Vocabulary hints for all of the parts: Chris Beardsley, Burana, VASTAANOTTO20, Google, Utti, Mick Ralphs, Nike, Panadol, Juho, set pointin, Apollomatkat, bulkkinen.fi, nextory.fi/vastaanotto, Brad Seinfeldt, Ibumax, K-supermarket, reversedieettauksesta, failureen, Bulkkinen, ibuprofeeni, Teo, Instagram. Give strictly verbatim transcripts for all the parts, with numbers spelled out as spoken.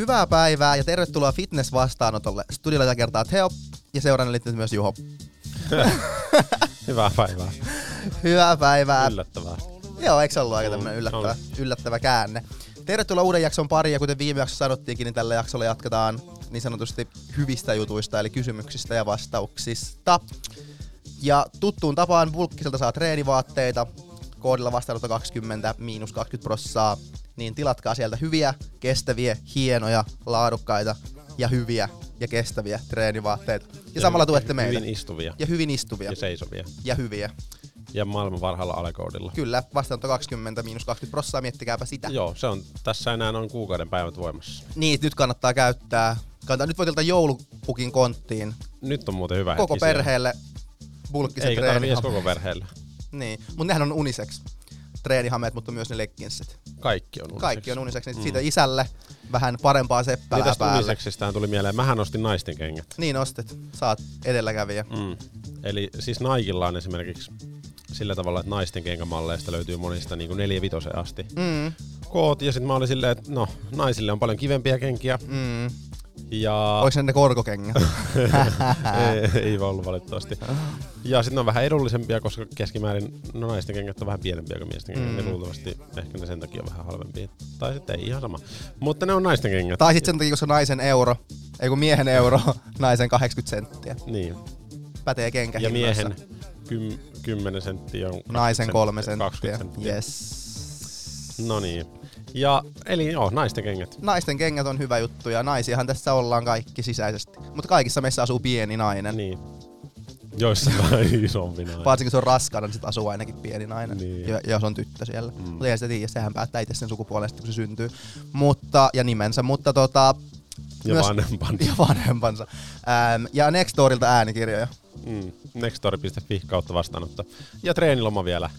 Hyvää päivää ja tervetuloa fitness-vastaanotolle. Studiolla tällä kertaa Teo ja seurana liittyy myös Juho. Hyvää päivää. Hyvää päivää. Yllättävää. Joo, eikö se ollut aika tämmönen yllättävä, yllättävä käänne? Tervetuloa uuden jakson pariin ja kuten viime jaksossa sanottiinkin, niin tällä jaksolla jatketaan niin sanotusti hyvistä jutuista, eli kysymyksistä ja vastauksista. Ja tuttuun tapaan Bulkkiselta saa treenivaatteita, koodilla vastaanotto kaksikymmentä, miinus kaksikymmentä prosenttia, niin tilatkaa sieltä hyviä, kestäviä, hienoja, laadukkaita ja hyviä ja kestäviä treenivaatteita. Ja, ja samalla tuette meitä. Hyvin istuvia. Ja hyvin istuvia. Ja seisovia. Ja hyviä. Ja maailman varhaalla alakaudella. Kyllä, vastaanotto kaksikymmentä, miinus kaksikymmentä prosenttia, miettikääpä sitä. Joo, se on, tässä enää on kuukauden päivät voimassa. Niin, nyt kannattaa käyttää. Kannattaa, nyt voi tilata joulupukin konttiin. Nyt on muuten hyvä koko hetki. Koko perheelle Bulkkiset treenihameet. Eikä tarvii edes koko perheelle. Niin, mutta nehän on uniseksi treenihameet, mutta myös ne leggingset. Kaikki on uniseksi. Kaikki on uniseksi, niin mm. siitä isälle vähän parempaa seppälää niin päälle. Niin tästä uniseksistään tuli mieleen, mähän ostin naisten kengät. Niin ostit, saat edelläkävijä. Mm. Eli siis Nikella on esimerkiksi sillä tavalla, että naisten kenkämalleista löytyy monista niin neljä viisi asti mm. koot. Ja sit mä olin silleen, että no, naisille on paljon kivempiä kenkiä. Mm. Ja... Oliko ne ne korkokengät? ei, ei vaan ollut valitettavasti. Ja sit ne on vähän edullisempia, koska keskimäärin no, naisten kengät on vähän pienempiä kuin miesten kengät. Mm. Ne luultavasti ehkä ne sen takia on vähän halvempia. Tai sitten ei, ihan sama. Mutta ne on naisten kengät. Tai sit sen takia, koska naisen euro, ei kun miehen euro, naisen kahdeksankymmentä senttiä. Niin. Pätee kenkähinnassa. Ja miehen kymmenen senttiä on naisen kolme senttiä. kaksikymmentä senttiä. Yes. No niin. Ja eli joo, naisten kengät. Naisten kengät on hyvä juttu ja naisiahan tässä ollaan kaikki sisäisesti. Mutta kaikissa meissä asuu pieni nainen. Niin. Joissain isompi nainen. Varsinkin se on raskaana, niin sit asuu ainakin pieni nainen. Niin. Jo, jos on tyttö siellä. Mm. Mutta ei sitä tiedä, sehän päättää itse sen sukupuolesta, kun se syntyy. Mutta, ja nimensä, mutta tota... Ja myös, vanhempansa. Ja vanhempansa. Ähm, ja Nextorilta äänikirjoja. Mm. nextory piste fi kautta vastaanotto. Ja treeniloma vielä.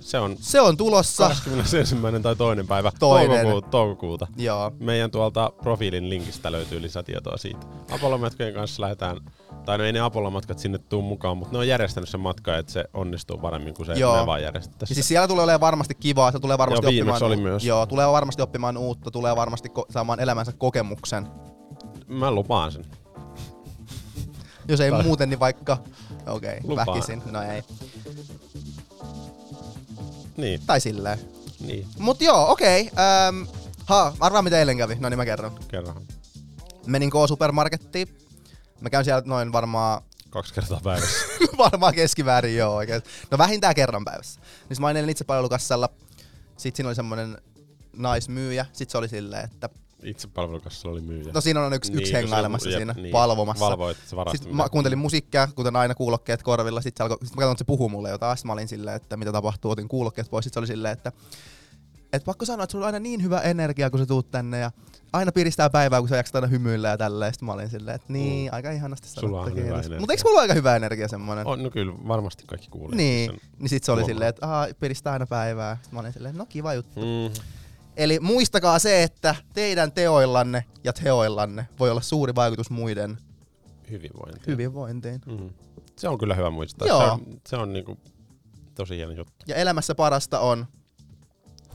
Se on, se on tulossa. kaksikymmentäensimmäinen tai toinen päivä toukokuuta, toukokuuta. Joo. Meidän tuolta profiilin linkistä löytyy lisätietoa siitä. Apollomatkojen kanssa lähdetään, tai no ei ne Apollomatkat sinne tuu mukaan, mutta ne on järjestänyt sen matkan, että se onnistuu paremmin kuin se, että me vaan järjestetään. Siis siellä tulee olemaan varmasti kivaa, se tulee varmasti joo, oppimaan. Oli myös. Joo, tulee varmasti oppimaan uutta, tulee varmasti ko- saamaan elämänsä kokemuksen. Mä lupaan sen. Jos ei tai. muuten, niin vaikka... Okei, okay, väkisin. No ei. Niin. Tai silleen. Niin. Mut joo, okei. Okay. Ähm, ha, arvaa mitä eilen kävi. No niin mä kerron. Kerron. Menin K-supermarkettiin. Mä käyn siellä noin varmaan... Kaksi kertaa päivässä. Varmaan keskimäärin joo oikein. No vähintään kerran päivässä. Niin mä olin eilen itsepalvelukassalla. Sit siinä oli semmonen naismyyjä. Sit se oli silleen, että... Itsepalvelukassalla oli myyjä. No siinä on yksi, yksi niin, hengailemassa siinä, niin, palvomassa. Valvoit, se varasti. Mä kuuntelin musiikkia, kuten aina kuulokkeet korvilla. Sitten alko, sit mä katson, että se puhuu mulle jotain. Sitten mä olin silleen, että mitä tapahtuu, otin kuulokkeet pois. Sitten se oli silleen, että et pakko sanoa, että sulla on aina niin hyvä energia, kun sä tuut tänne. Ja aina piristää päivää, kun sä jaksat aina hymyillä ja tälleen. Sitten mä olin silleen, että niin, mm. aika ihanasti sanottu. Mutta eikö mulla ole aika hyvä energia semmoinen? On, no kyllä, varmasti kaikki kuulee. Niin, niin sit se oli silleen, että aha, piristää aina päivää. Sitten mä olin silleen, no kiva juttu. Mm. Eli muistakaa se, että teidän teoillanne ja teoillanne voi olla suuri vaikutus muiden hyvinvointiin. hyvinvointiin. Mm-hmm. Se on kyllä hyvä muistaa. Joo. Se on, se on niinku tosi hieno juttu. Ja elämässä parasta on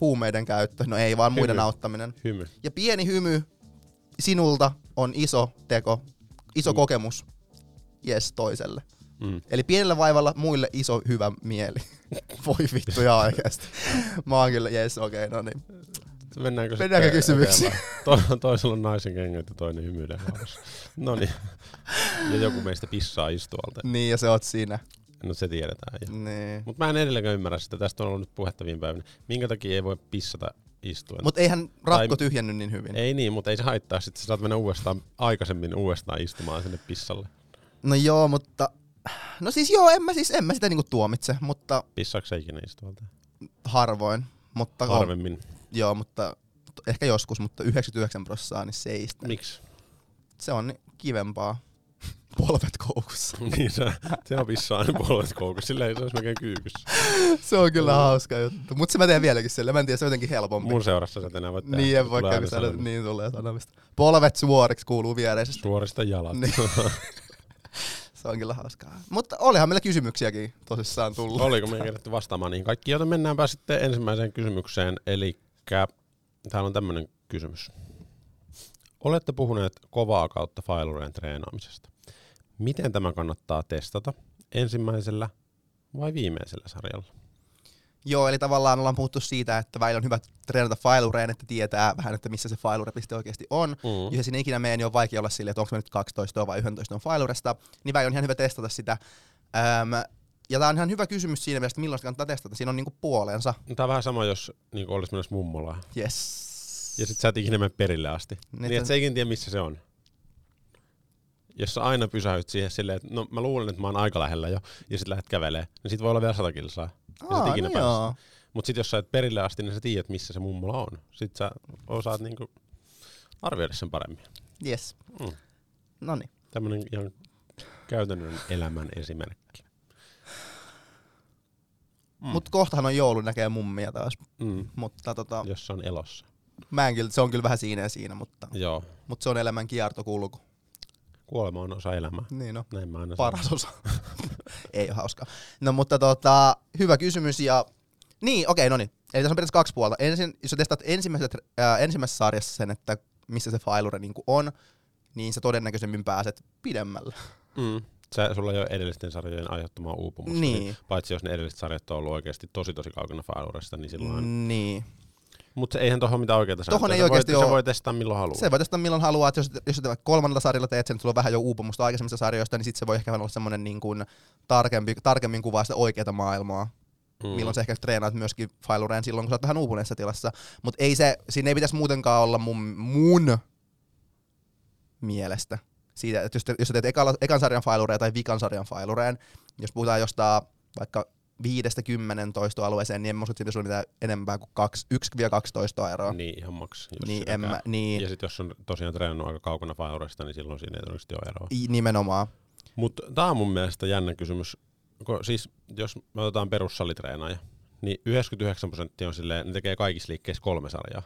huumeiden käyttö, no ei vaan hymy. Muiden auttaminen. Hymy. Ja pieni hymy sinulta on iso teko, iso mm. kokemus jes toiselle. Mm. Eli pienellä vaivalla muille iso hyvä mieli. Voi vittu ja oikeesti. Mä oon kyllä jes okei, okay, no niin. Mennäänkö, Mennäänkö kysymyksiin? To- toisella on naisen kengät ja toinen hymyilee haavassa. Noniin. Ja joku meistä pissaa istualta. Niin ja se oot siinä. No se tiedetään jo. Niin. Mut mä en edelleenkään ymmärrä sitä. Tästä on ollut nyt puhetta viime päivinä. Minkä takia ei voi pissata istuen? Mut eihän rakko tai... tyhjenny niin hyvin. Ei niin, mut ei se haittaa. Sitten sä saat mennä uudestaan, aikaisemmin uudestaan istumaan sinne pissalle. No joo, mutta... No siis joo, en mä, siis, en mä sitä niinku tuomitse, mutta... Pissaatko sä ikinä istualta? Harvoin, mutta... Harvemmin. On... Joo, mutta ehkä joskus, mutta yhdeksänkymmentäyhdeksän prosenttia niin seistä. Miksi? Se on kivempaa. Polvet koukussa. Niin, se, se on pissaa aina polvet koukussa. Sillä ei se olisi mikään kyykyssä. Se on kyllä mm. hauska juttu. Mutta se mä teen vieläkin sillä. Mä en tiedä, se on jotenkin helpompi. Mun seurassa sä et enää voi tehdä. Niin, en voi käydä sanoa. Niin tulee sanomista. Polvet suoriksi kuuluu viereisesti. Suorista jalat. Niin. Se on kyllä hauskaa. Mutta olihan meillä kysymyksiäkin tosissaan tullut. Oliko meidän kerätty vastaamaan niihin kaikkiin, joten mennäänpä sitten ensimmäiseen kysymykseen. Eli täällä on tämmönen kysymys. Olette puhuneet kovaa kautta failureen treenaamisesta. Miten tämä kannattaa testata? Ensimmäisellä vai viimeisellä sarjalla? Joo, eli tavallaan ollaan puhuttu siitä, että välillä on hyvä treenata failureen, että tietää vähän, että missä se failurepiste oikeasti on. Mm. Jos sinne ikinä menee, niin on vaikea olla silleen, että onko me nyt kaksitoista vai yksitoista on failuresta. Niin välillä on ihan hyvä testata sitä. Öm, Ja tämä on ihan hyvä kysymys siinä mielessä, että milloin kannattaa testata. Siinä on niinku puolensa. Tämä on vähän sama, jos niinku olisi menossa mummolaan. Yes. Ja sitten sä et ikinä mene perille asti. Niin, niin et sä ikinä tiedä, missä se on. Jos sä aina pysähyt siihen silleen, että no mä luulen, että mä oon aika lähellä jo, ja sit lähdet kävelemään, niin sit voi olla vielä sata kilsaa. Ja sä et ikinä pääse. Mut sit jos sä et perille asti, niin sä tiedät, missä se mummola on. Sit sä osaat niinku arvioida sen paremmin. Yes. Mm. Noniin. Tämmönen ihan käytännön elämän esimerkki. Mm. Mut kohtahan on joulu, näkee mummia taas, mm. mutta tota... Jos se on elossa. Mä en kyllä, se on kyllä vähän siinä ja siinä, mutta... Joo. Mut se on elämän kiertokulku. Kuolema on osa elämää. Niin on. No. Näin mä aina sanon. Paras osa. Ei oo hauskaa. No mutta tota, hyvä kysymys ja... Niin, okei, okay, no niin. Eli tässä on periaatteessa kaksi puolta. Ensin, jos sä testaat ensimmäisessä, äh, ensimmäisessä sarjassa sen, että missä se failure niinku on, niin sä todennäköisemmin pääset pidemmälle. Mm. Sä, sulla ei ole edellisten sarjojen aiheuttamaa uupumusta, niin. Niin, paitsi jos ne edelliset sarjat on ollut oikeasti tosi tosi kaukana failuresta, niin silloin... Niin. Mutta eihän tuohon mitään oikeaa sääntöä, se, voi, se voi testaa milloin haluaa. Se voi testaa milloin haluaa, että jos, jos kolmannella sarjalla teet sen, että sulla on vähän jo uupumusta aikaisemmista sarjoista, niin sit se voi ehkä olla semmoinen niin kuin tarkempi, tarkemmin kuvaa sitä oikeaa maailmaa. Mm. Milloin sä ehkä treenaat myöskin failureen silloin, kun sä oot vähän uupuneessa tilassa. Mutta ei se, siinä ei pitäisi muutenkaan olla mun, mun mielestä. Siitä, että jos, te, jos teet ekan, ekan sarjan failureen tai vikan sarjan failureen, jos puhutaan jostain vaikka viidestä kymmenen toistoalueeseen, niin en usko, että siitä sulla on mitään enempää kuin yksi kaksi toistoeroa. Niin, ihan maks. Niin, emmä, niin. Ja sit jos on tosiaan treenannut aika kaukana failuresta, niin silloin siinä ei todennäköisesti ole eroa. I, nimenomaan. Mut tää on mun mielestä jännä kysymys. Ko, siis jos me otetaan perussalitreenaaja, niin yhdeksänkymmentäyhdeksän prosenttia on silleen, ne tekee kaikissa liikkeissä kolme sarjaa.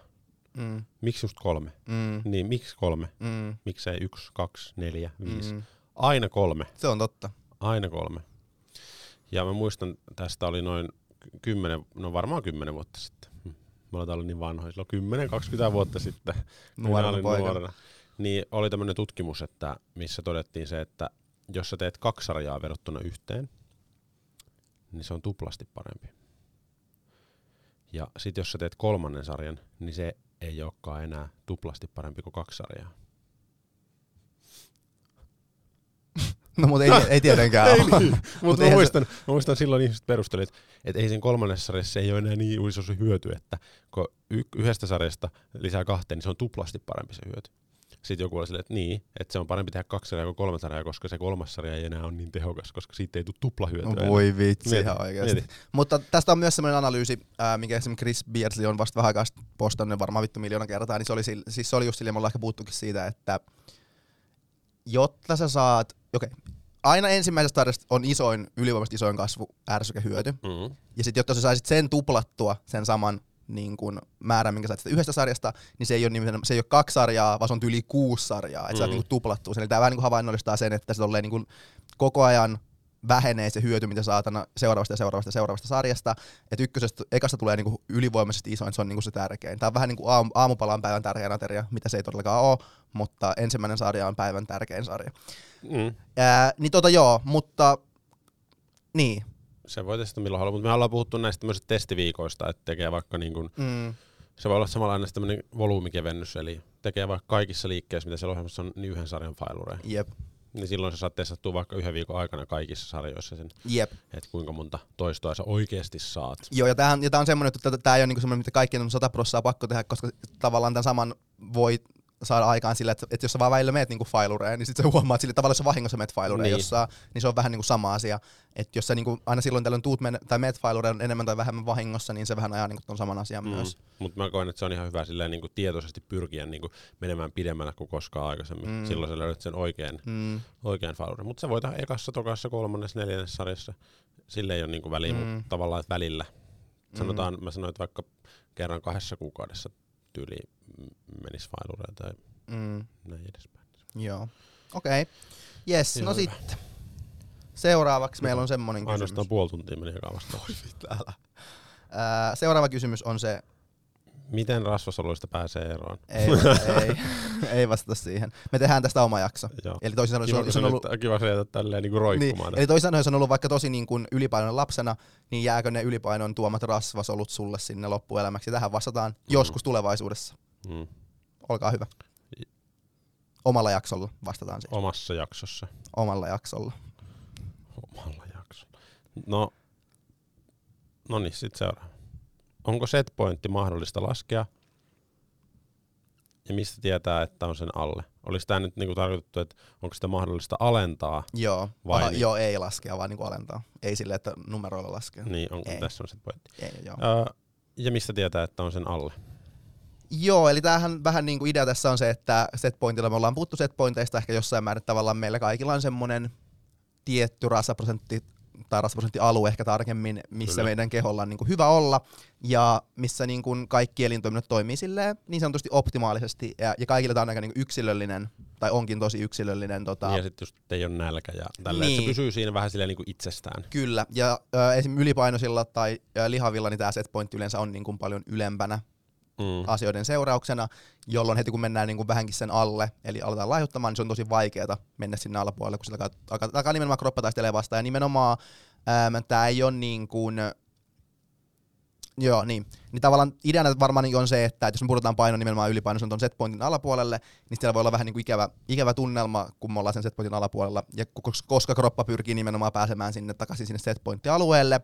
Mm. Miksi just kolme? Mm. Niin, miksi kolme? Mm. Miksei yksi, kaksi, neljä, viisi? Mm. Aina kolme. Se on totta. Aina kolme. Ja mä muistan, tästä oli noin kymmenen, no varmaan kymmenen vuotta sitten. Mä olen ollut niin vanha, silloin kymmenen, kaksikymmentä vuotta sitten. Nuorena poikana. Niin oli tämmönen tutkimus, että missä todettiin se, että jos sä teet kaksi sarjaa verrattuna yhteen, niin se on tuplasti parempi. Ja sit jos sä teet kolmannen sarjan, niin se ei olekaan enää tuplasti parempi kuin kaksi sarjaa. No mutta ei, ei tietenkään ei, niin. Mutta mä, se... mä muistan silloin ihmiset perustelivat, että ei sen kolmannessa sarjassa ei ole enää niin iso se hyöty, että kun y- yhdestä sarjasta lisää kahteen, niin se on tuplasti parempi se hyöty. Sitten joku oli silleen, että niin, että se on parempi tehdä kaksi sarjaa kuin kolme sarjaa, koska se kolmas sarja ei enää ole niin tehokas, koska siitä ei tule tuplahyötyä. No voi vitsi, mieti, ihan oikeasti. Mieti. Mutta tästä on myös semmoinen analyysi, ää, mikä esimerkiksi Chris Beardsley on vasta vähän aikaa postannut varmaan vittu miljoona kertaa, niin se oli, siis se oli just silleen, me ollaan ehkä puhuttukin siitä, että jotta sä saat, okei, okay, aina ensimmäisestä sarjasta on isoin, ylivoimaisesti isoin kasvu ärsykehyöty, mm-hmm. ja sitten jotta sä saisit sen tuplattua sen saman, niin kuin määrä, minkä sä oot yhdestä sarjasta, niin se ei ole, se ei ole kaksi sarjaa, vaan se on yli kuusi sarjaa, että mm. sä oot niin kuin tuplattua sen. Eli tää vähän niin kuin havainnollistaa sen, että se tolleen niin kuin koko ajan vähenee se hyöty, mitä saat seuraavasta ja seuraavasta ja seuraavasta sarjasta. Että ykkösestä, ekasta tulee niin kuin ylivoimaisesti isoin, se on niin kuin se tärkein. Tää on vähän niin kuin aam, aamupalan päivän tärkein ateria, mitä se ei todellakaan ole, mutta ensimmäinen sarja on päivän tärkein sarja. Mm. Ää, niin tota joo, mutta niin. Se voi testata milloin haluaa, mutta me ollaan puhuttu näistä tämmöisistä testiviikoista, että tekee vaikka niin kuin, mm. se voi olla samanlainen tämmöinen volyymikevennys, eli tekee vaikka kaikissa liikkeissä, mitä siellä ohjelmassa on, niin yhden sarjan failureen. Jep. Niin silloin sä saat testattua vaikka yhden viikon aikana kaikissa sarjoissa sen, että kuinka monta toistoa sä oikeesti saat. Joo, ja tämähän, ja tää on semmoinen, että tää ei ole niinku semmoinen, mitä kaikkien on sata prossaa pakko tehdä, koska tavallaan tämän saman voi saada aikaan sillä, että, että jos sä vaan välillä meet niinku failureen, niin sit sä huomaat sillä tavalla, jos sä vahingossa meet failureen niin. Jossain, niin se on vähän niinku sama asia. Että jos sä niinku aina silloin tällöin tuut men- tai meet failureen enemmän tai vähemmän vahingossa, niin se vähän ajaa niinku ton saman asian mm. myös. Mutta mä koen, että se on ihan hyvä silleen niinku tietoisesti pyrkiä niinku menemään pidemmällä kuin koskaan aikaisemmin. Mm. Silloin sä löydät sen oikean, mm. oikean failureen. Mutta se voi tehdä ekassa, tokassa, kolmannessa, neljännessä sarjassa. Sille ei ole niinku väliä, mm. mutta tavallaan että välillä. Sanotaan, mm. mä sanoin, että vaikka kerran kahdessa kuukaudessa tyyliin menis failureen tai mm. näin edespäin. Joo. Okei. Okay. Jes, no hyvä. Sitten. Seuraavaksi no, meillä on semmonen kysymys. Ainoastaan puoli tuntia meni joka vastaan. Seuraava kysymys on se, Miten rasvasoluista pääsee eroon? Ei, ei, ei vastata siihen. Me tehdään tästä oma jakso. Joo. Eli toisin sanoen kiva, se on ollut kiva se jätä tälleen niinku roikkumaan. Niin, eli toisin sanoen se on ollut vaikka tosi niin kuin ylipainon lapsena, niin jääkö ne ylipainon tuomat rasvasolut sulle sinne loppuelämäksi? Tähän vastataan mm. joskus tulevaisuudessa. Mm. Olkaa hyvä. Omalla jaksolla vastataan siihen. Omassa jaksossa. Omalla jaksolla. Omalla jaksolla. No, no niin, sit seuraa. Onko setpointti mahdollista laskea ja mistä tietää, että on sen alle? Olis tää nyt niinku tarkoitettu, että onko sitä mahdollista alentaa? Joo, vai Aha, niin? joo ei laskea, vaan niinku alentaa. Ei silleen, että numeroilla laskea. Niin, onko tässä on setpointti? Ei, joo. Öö, ja mistä tietää, että on sen alle? Joo, eli tämähän vähän niinku idea tässä on se, että setpointilla me ollaan puhuttu setpointeista ehkä jossain määrin tavallaan meillä kaikilla on semmonen tietty rasaprosentti, tai rasvaprosenttialue ehkä tarkemmin, missä Kyllä. meidän keholla on niin kuin hyvä olla ja missä niin kuin kaikki elintoiminnot toimii silleen niin sanotusti optimaalisesti ja, ja kaikille tämä on aika niin kuin yksilöllinen tai onkin tosi yksilöllinen. Tota. Ja sitten just ei ole nälkä ja tälleen, niin. Se pysyy siinä vähän silleen niin kuin itsestään. Kyllä ja äh, esimerkiksi ylipainoisilla tai äh, lihavilla niin tämä setpointti yleensä on niin kuin paljon ylempänä mm. asioiden seurauksena, jolloin heti kun mennään niin kuin vähänkin sen alle, eli aletaan laihuttamaan, niin se on tosi vaikeaa mennä sinne alapuolelle, kun sillä alkaa, alkaa nimenomaan kroppa taistelee vastaan. Ja nimenomaan äm, tää ei ole niin kuin, joo niin, niin tavallaan ideana varmaan on se, että jos me pudotaan paino nimenomaan ylipainoisen tuon setpointin alapuolelle, niin siellä voi olla vähän niin kuin ikävä, ikävä tunnelma, kun me ollaan sen setpointin alapuolella, ja koska kroppa pyrkii nimenomaan pääsemään sinne takaisin sinne setpointtialueelle,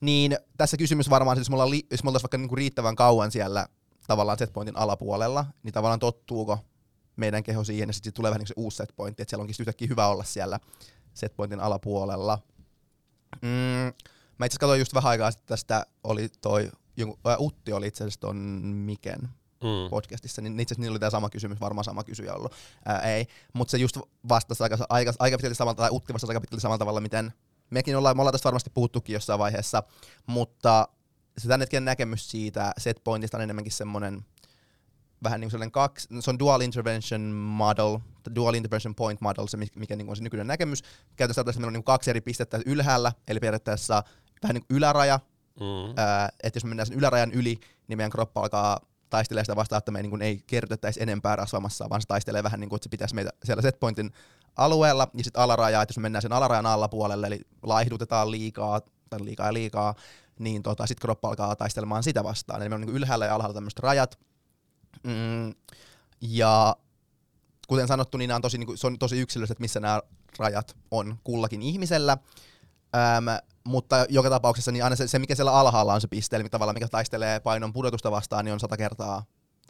niin tässä kysymys varmaan, jos me ollaan, jos me oltaisiin vaikka niin kuin riittävän kauan siellä tavallaan setpointin alapuolella, niin tavallaan tottuuko meidän keho siihen, ja sitten tulee vähän niin kuin se uusi setpointti, että siellä onkin yhtäkkiä hyvä olla siellä setpointin alapuolella. Mm. Mä itse asiassa katsoin just vähän aikaa sitten tästä, oli toi, jonkun, ää, Utti oli itse asiassa ton Miken mm. podcastissa, niin itse asiassa niillä oli tää sama kysymys, varmaan sama kysyjä ollut, ää, ei, mutta se just vastasi aika, aika, aika pitkälti samalla tavalla, Utti vastasi aika pitkälti samalla tavalla, miten mekin ollaan, me ollaan tästä varmasti puhuttukin jossain vaiheessa, mutta se tämän hetken näkemys siitä setpointista on enemmänkin semmonen vähän niin kuin kaksi, se on dual intervention model, dual intervention point model, se mikä on se nykyinen näkemys. Käytännössä meillä on niin kaksi eri pistettä ylhäällä, eli periaatteessa vähän niin kuin yläraja, mm. että jos me mennään sen ylärajan yli, niin meidän kroppa alkaa taistelee sitä vastaan, että me ei, niin kuin, ei kerrytettäisi enempää rasvamassa, vaan se taistelee vähän niin kuin, että se pitäisi meitä siellä setpointin alueella, ja sitten alarajaa, että jos me mennään sen alarajan alapuolelle, eli laihdutetaan liikaa, tai liikaa ja liikaa, niin tota, sitten kroppa alkaa taistelemaan sitä vastaan. Eli meillä on niin kuin ylhäällä ja alhaalla tämmöiset rajat, mm, ja kuten sanottu, niin, on tosi, niin kuin, se on tosi yksilölliset, missä nämä rajat on kullakin ihmisellä, Öm, mutta joka tapauksessa niin aina se, se, mikä siellä alhaalla on se piste, eli tavallaan mikä taistelee painon pudotusta vastaan, niin on sata kertaa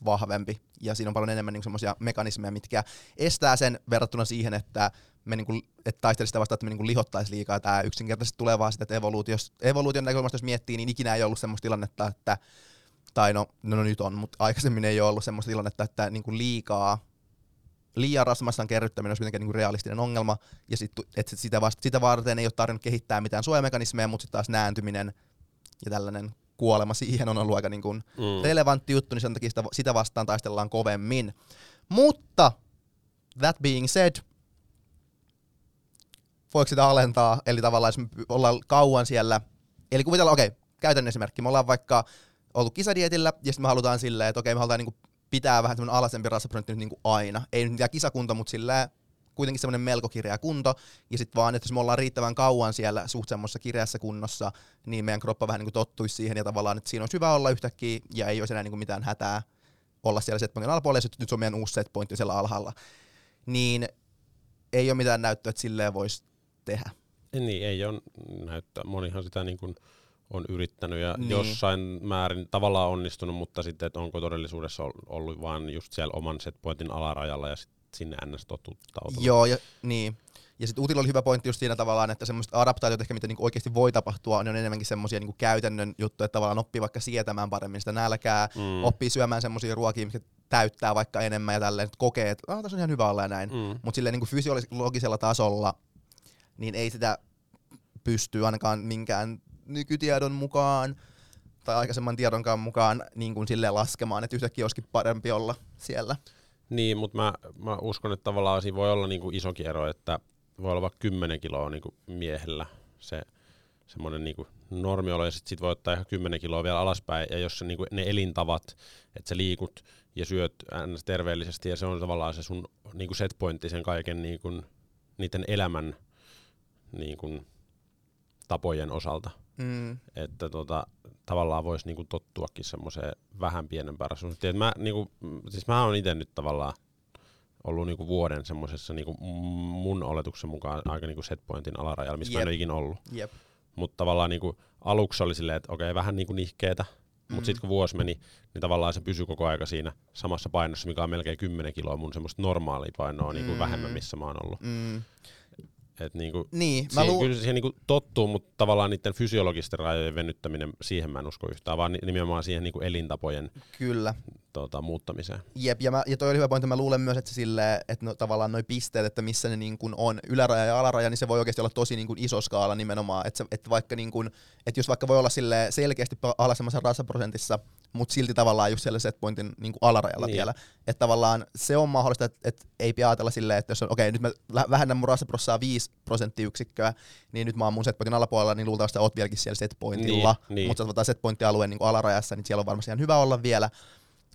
vahvempi. Ja siinä on paljon enemmän niin semmoisia mekanismeja, mitkä estää sen verrattuna siihen, että me niin taistelisi sitä vastaan, että me niin lihottaisi liikaa. Tämä yksinkertaisesti tulee vaan sitä, että evoluutios, evoluution näkökulmasta jos miettii, niin ikinä ei ollut semmoista tilannetta, että, tai no, no nyt on, mutta aikaisemmin ei ole ollut semmoista tilannetta, että niin liikaa, liian rasvamassan kerryttäminen olisi kuitenkin niin realistinen ongelma, ja sit, et sitä, vasta, sitä varten ei ole tarvinnut kehittää mitään suojamekanismeja, mutta sitten taas nääntyminen ja tällainen kuolema siihen on ollut aika niin kuin mm. relevantti juttu, niin sen takia sitä, sitä vastaan taistellaan kovemmin. Mutta, that being said, voiko sitä alentaa, eli tavallaan jos me ollaan kauan siellä, eli kuvitellaan, okei, okay, käytännön esimerkki, me ollaan vaikka ollut kisadietillä, ja sitten me halutaan silleen, että okei, okay, me halutaan niin kuin pitää vähän semmoinen alasempi rasvaprosentti nyt niin kuin aina. Ei nyt mitään kisakunto, mutta sillä kuitenkin semmoinen melko kireä kunto. Ja sitten vaan, että jos me ollaan riittävän kauan siellä suht semmoisessa kireässä kunnossa, niin meidän kroppa vähän niin kuin tottuisi siihen ja tavallaan, että siinä olisi hyvä olla yhtäkkiä ja ei olisi enää niin kuin mitään hätää olla siellä setpointin alapuolella. Ja nyt se on meidän uusi setpointti siellä alhaalla. Niin ei ole mitään näyttöä, että silleen voisi tehdä. Niin, ei ole näyttöä. Monihan sitä niin kuin on yrittänyt ja niin. Jossain määrin tavallaan onnistunut, mutta sitten, että onko todellisuudessa ollut vaan just siellä oman setpointin alarajalla ja sitten sinne ns. Totuttautunut. Joo, ja, niin. Ja sitten Utilla oli hyvä pointti just siinä tavallaan, että semmoiset adaptaatiot ehkä, mitä niinku oikeasti voi tapahtua, ne on enemmänkin semmoisia niinku käytännön juttuja, että tavallaan oppii vaikka sietämään paremmin sitä nälkää, mm. oppii syömään semmoisia ruokia, mitkä täyttää vaikka enemmän ja tälleen, että kokee, että ah, tässä on ihan hyvä olla ja näin. Mm. Mutta silleen niinku fysiologisella tasolla, niin ei sitä pysty ainakaan minkään nykytiedon mukaan tai aikaisemman tiedonkaan mukaan niin kuin silleen laskemaan, että yhtäkkiä olisikin parempi olla siellä. Niin, mutta mä, mä uskon, että tavallaan siinä voi olla niin kuin isokin ero, että voi olla vaikka kymmenen kiloa niin kuin miehellä se semmoinen niinku normiolo, ja sitten sit voi ottaa ihan kymmenen kiloa vielä alaspäin, ja jos se, niinku, ne elintavat, että sä liikut ja syöt terveellisesti, ja se on tavallaan se sun niinku setpointti sen kaiken niinku, niiden elämän niinku, tapojen osalta, mm. että tota, tavallaan voisi niinku tottuakin semmoiseen vähän pienempään rasitukseen. Mä, niinku, siis mä oon ite nyt tavallaan ollut niinku vuoden semmoisessa niinku mun oletuksen mukaan aika niinku setpointin alarajalla, missä yep. mä en ole ikinä ollut. Yep. Mutta tavallaan niinku aluksi oli silleen, että okei, vähän niinku nihkeetä, mm. mutta sitten kun vuosi meni, niin tavallaan se pysyi koko aika siinä samassa painossa, mikä on melkein kymmenen kiloa mun semmoista normaalia painoa niinku mm. vähemmän, missä mä oon ollut. Mm. Et niinku, niin, siihen, lu- kyllä siihen niinku tottuu, mutta tavallaan niiden fysiologisten rajojen venyttäminen, siihen mä en usko yhtään, vaan nimenomaan siihen niinku elintapojen kyllä. Tota, muuttamiseen. Jep, ja, mä, ja toi oli hyvä pointti, mä luulen myös, että, sille, että no, tavallaan noi pisteet, että missä ne niinku on, yläraja ja alaraja, niin se voi oikeasti olla tosi niinku iso skaala nimenomaan, että et niinku, et jos vaikka voi olla selkeästi alaisemmassa rasaprosentissa, mutta silti tavallaan just siellä setpointin niinku alarajalla niin. vielä. Että tavallaan se on mahdollista, että et ei pidä ajatella silleen, että jos on, okei, okay, nyt mä vähennän mun rasaprossaa viisi prosenttiyksikköä, niin nyt mä oon mun setpointin alapuolella, niin luultavasti oot vieläkin siellä setpointilla, niin, niin. mutta sä setpointtialueen niinku alarajassa, niin siellä on varmasti ihan hyvä olla vielä.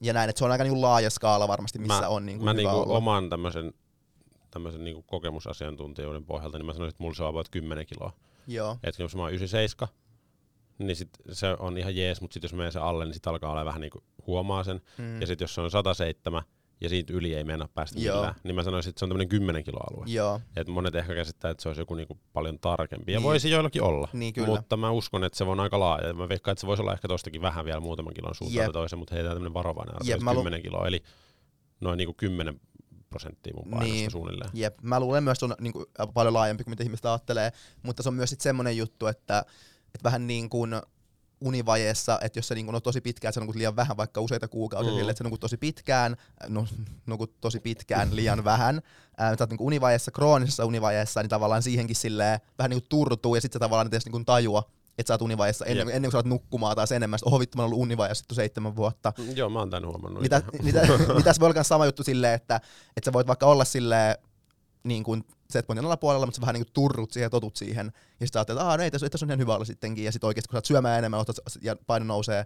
Ja näin, että se on aika niinku laaja skaala varmasti, missä mä, on niinku mä hyvä niinku olla. Mä oman tämmösen, tämmösen niinku kokemusasiantuntijuuden pohjalta, niin mä sanoisin, että mulla se on about kymmenen kiloa. Joo. Että jos mä oon yhdeksänkymmentäseitsemän, niin sit se on ihan jees, mutta sit jos menee se alle, niin sit alkaa olla vähän niinku huomaa sen. Mm. Ja sit jos se on sata seitsemän ja siitä yli ei mennä päästä Joo. millään, niin mä sanoisin, että se on tämmönen kymmenen kiloa alue. Joo. Et monet ehkä käsittää, että se olisi joku niinku paljon tarkempi. Ja niin. voisi joillakin olla, niin, mutta mä uskon, että se on aika laaja. Mä veikkaan, että se voisi olla ehkä tostakin vähän vielä muutaman kilon suuntaan yep. toisen, mutta heitään tämmönen varovainen arvio, yep, kymmenen kiloa, eli noin niinku kymmenen prosenttia mun painosta niin. suunnilleen. Jep, mä luulen myös, että se on niinku paljon laajempi kuin mitä ihmiset ajattelee, mutta se on myös sit semmonen juttu, että et vähän niin kuin univajeessa, että jos sä niin kun on tosi pitkään, sä nukut liian vähän, vaikka useita kuukausia mm. sille, että sä nukut tosi pitkään, no, nukut tosi pitkään liian vähän. Ää, sä oot niin kun univajeessa, kroonisessa univajeessa, niin tavallaan siihenkin silleen vähän niin kuin turtuu, ja sit sä tavallaan et edes niin kun tajua, että sä oot univajeessa ennen, ennen kuin sä oot nukkumaan taas enemmän. Oho vittu, mä oon ollut univajeessa seitsemän vuotta. Mm, joo, mä oon tän huomannut. Mitä, mitä, mitäs voi olla sama juttu silleen, että et sä voit vaikka olla silleen, niin kuin setpointin alapuolella, mutta sä vähän niin kuin turrut siihen ja totut siihen. Ja sit sä ajattelet, että no, ei, tässä, tässä on ihan hyvä olla sittenkin. Ja sit oikeesti kun sä oot syömään enemmän otat, ja paino nousee,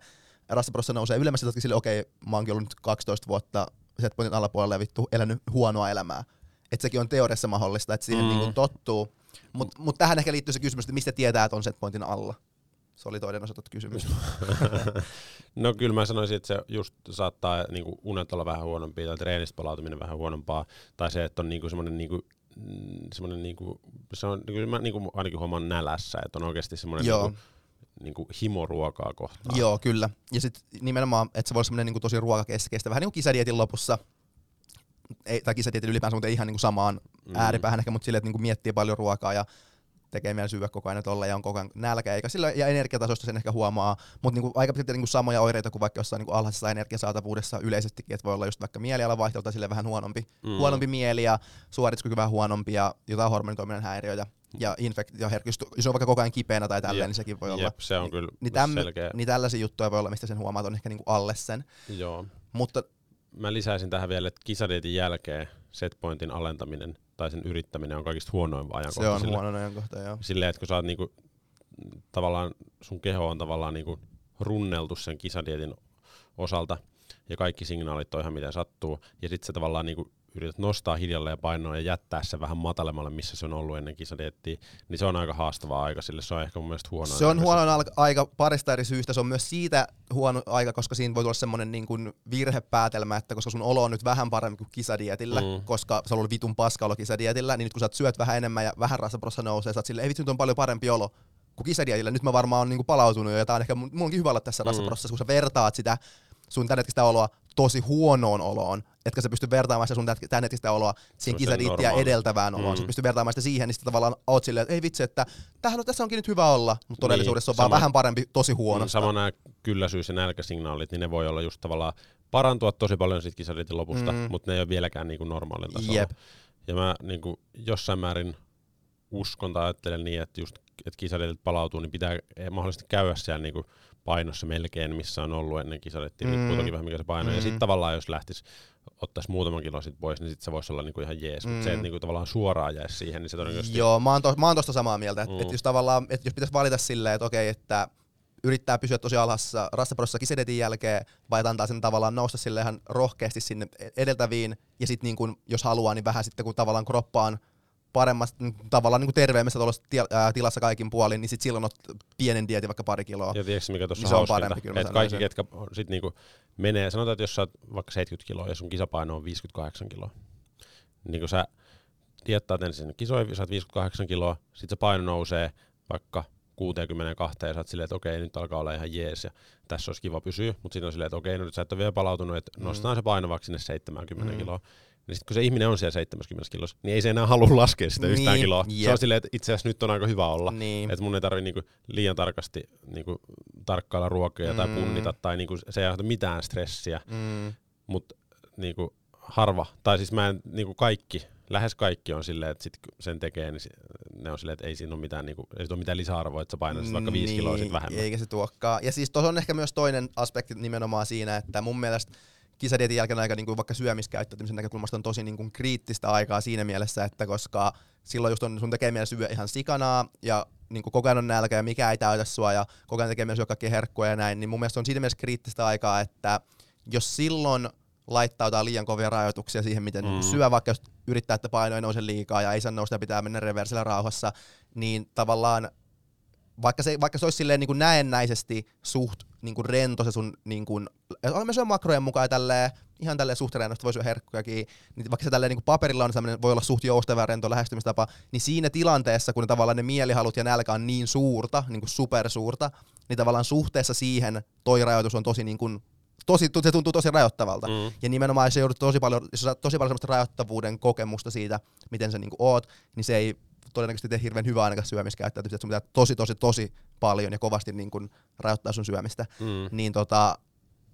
rassaprossa nousee ylemmässä, sä ootkin silleen, okei, okay, mä oonkin ollut nyt kaksitoista vuotta setpointin alapuolella ja vittu elänyt huonoa elämää. Et sekin on teoriassa mahdollista, että siihen mm. niin kuin tottuu. Mut, mut tähän ehkä liittyy se kysymys, että mistä tietää, että on setpointin alla. Se oli toinen osatot kysymys. No kyllä mä sanoisin, että se just saattaa niinku unet olla vähän huonompia tai treenistä palautuminen vähän huonompaa. Tai se, että on niinku semmoinen, niinku, semmoinen niinku, se on, niinku, mä niinku ainakin huomaan nälässä, että on oikeasti semmoinen niinku, niinku himoruokaa kohtaan. Joo, kyllä. Ja sitten nimenomaan, että se voi olla semmoinen niinku tosi ruokakeskeistä. Vähän niin kuin kisadietin lopussa. Ei, tai kisadietin ylipäänsä, mutta ei ihan niinku samaan mm. ääripäähän ehkä, mutta silleen, että niinku miettii paljon ruokaa ja tekee meidän syödä koko ajan tolle ja on koko ajan nälkä, eikä sillä ja energiatasosta sen ehkä huomaa, mutta niinku aika pitkälti niinku samoja oireita kuin vaikka jossain niinku alhaisessa energiasaatavuudessa yleisestikin, että voi olla just vaikka mielialavaihtelu tai sille vähän huonompi, mm. huonompi mieli ja suorituskyky vähän huonompi ja jotain hormonitoiminnan häiriöitä ja infektioherkkyys, jos on vaikka koko ajan kipeänä tai tällä, niin sekin voi olla. Jep, se on kyllä ni, täm, selkeä. Niin tällaisia juttuja voi olla, mistä sen huomaat on ehkä niinku alle sen. Joo. Mutta mä lisäisin tähän vielä, että kisadietin jälkeen setpointin alentaminen tai sen yrittäminen on kaikista huonoin ajankohta. Se on sille, huonoin ajankohta, joo. Silleen, että kun sä oot niinku, tavallaan, sun keho on tavallaan niinku runneltu sen kisadietin osalta, ja kaikki signaalit on ihan mitä sattuu, ja sit sä tavallaan niinku yrität nostaa hiljalleen painoa ja jättää sen vähän matalemmalle, missä se on ollut ennen kisadiettiä, niin se on aika haastavaa aika sille, se on ehkä mun mielestä huono aika. Se on huono aika parista eri syystä, se on myös siitä huono aika, koska siinä voi tulla semmoinen niin kuin virhepäätelmä, että koska sun olo on nyt vähän parempi kuin kisadietillä, mm. koska se on ollut vitun paska olo kisadietillä, niin nyt kun sä syöt vähän enemmän ja vähän rasvaprossa nousee, sä oot silleen, ei vittu, nyt on paljon parempi olo kuin kisadietillä, nyt mä varmaan oon niin kuin palautunut jo, ja tää on ehkä munkin hyvä olla tässä mm. rasvaprossa, kun sä vertaat sitä sun tän hetkistä oloa tosi huonoon oloon, etkä sä pysty vertaamaan sitä sun tän hetkistä oloa siihen kisadiittiä edeltävään oloon. Mm. Sä pystyt vertaamaan sitä siihen, niin sitten tavallaan oot silleen, että ei vitsi, että tämähän on, tässä onkin nyt hyvä olla, mutta todellisuudessa niin, on sama, vaan vähän parempi tosi huonosta. Sama nämä kylläisyys- ja nälkäsignaalit, niin ne voi olla just tavallaan parantua tosi paljon siitä kisadiitin lopusta, mm. mutta ne ei ole vieläkään niin kuin normaalin tasolla. Yep. Ja mä niin kuin jossain määrin uskon tai ajattelen niin, että just että kisadiitit palautuu, niin pitää mahdollisesti käydä siellä niin kuin painossa melkein, missä on ollut ennen kisadettiin, mm. nyt kuitenkin vähän mikä se paino. Mm. Ja sitten tavallaan, jos lähtisi ottaisi muutaman kilon sit pois, niin sit se voisi olla niinku ihan jees, mm. mutta se, että niinku tavallaan suoraan jäisi siihen, niin se todennäköisesti... Joo, mä oon, to, mä oon tosta samaa mieltä, että mm. et jos tavallaan, et jos pitäisi valita silleen, että okei, että yrittää pysyä tosi alhaassa rastaprosessa kisedetin jälkeen, vai antaa sen tavallaan nousta silleen ihan rohkeasti sinne edeltäviin, ja sit niinku, jos haluaa, niin vähän sitten kun tavallaan kroppaan paremmassa, tavallaan niin kuin terveemmässä tilassa kaikin puolin, niin sit silloin on pienen dietin vaikka pari kiloa. Ja tiedätkö mikä tuossa niin on parempi, kyllä että kaikki, sen. Ketkä sit niinku menee, sanotaan, että jos sä oot vaikka seitsemänkymmentä kiloa ja sun kisapaino on viisikymmentäkahdeksan kiloa, niin kun sä diettaat ensin kisoja, sä oot viisikymmentäkahdeksan kiloa, sit se paino nousee vaikka kuusikymmentäkaksi ja sä oot silleen, että okei, nyt alkaa olla ihan jees ja tässä olisi kiva pysyä, mutta siinä on silleen, että okei, no nyt sä et ole vielä palautunut, että nostaan mm. se paino vaikka sinne seitsemänkymmentä kiloa. Niin sit kun se ihminen on siellä seitsemänkymmentä kilossa, niin ei se enää halua laskea sitä yhtään niin, kiloa. Jep. Se on silleen, että itse asiassa nyt on aika hyvä olla. Niin. Että mun ei tarvitse niinku liian tarkasti niinku tarkkailla ruokia mm. tai punnita, tai niinku se ei aiheuta mitään stressiä. Mm. Mutta niinku harva, tai siis mä en, niinku kaikki, lähes kaikki on silleen, että sit sen tekee, niin ne on silleen, että ei siinä ole mitään, niinku, ei ole mitään lisäarvoa, että sä painat vaikka viisi niin, kiloa sit vähemmän. Eikä se tuokkaa. Ja siis tuossa on ehkä myös toinen aspekti nimenomaan siinä, että mun mielestä kisadietin jälkeen aika niinku vaikka syömiskäyttäytymisen näkökulmasta on tosi niinku kriittistä aikaa siinä mielessä, että koska silloin just on sun tekee mieli syö ihan sikanaa ja niinku koko ajan on nälkä ja mikä ei täytä sua ja koko ajan tekee mieli syö kaikkia herkkuja ja näin, niin mun mielestä on siinä mielessä kriittistä aikaa, että jos silloin laittaa jotain liian kovia rajoituksia siihen, miten mm. syö, vaikka jos yrittää, että paino ei nouse liikaa ja ei saa nousta ja pitää mennä reversillä rauhassa, niin tavallaan Vaikka se, vaikka se olisi silleen niin kuin näennäisesti suht niin kuin rento se sun, niin kuin, me syön makrojen mukaan tälleen, ihan tälleen suht rennosti, voi syödä herkkujakin, niin vaikka se tälleen niin kuin paperilla on sellainen, voi olla suht joustava ja rento lähestymistapa, niin siinä tilanteessa, kun ne tavallaan ne mielihalut ja nälkä on niin suurta, niin kuin supersuurta, niin tavallaan suhteessa siihen toi rajoitus on tosi niin kuin, tosi, se tuntuu tosi rajoittavalta. Mm. Ja nimenomaan se joudut tosi paljon, jos saat tosi paljon semmoista rajoittavuuden kokemusta siitä, miten sä niin kuin oot, niin se ei todennäköisesti tee hirveän hyvää ainakaan syömiskäyttäytymistä, että sun pitää tosi tosi tosi paljon ja kovasti niin kun rajoittaa sun syömistä, mm. niin tota,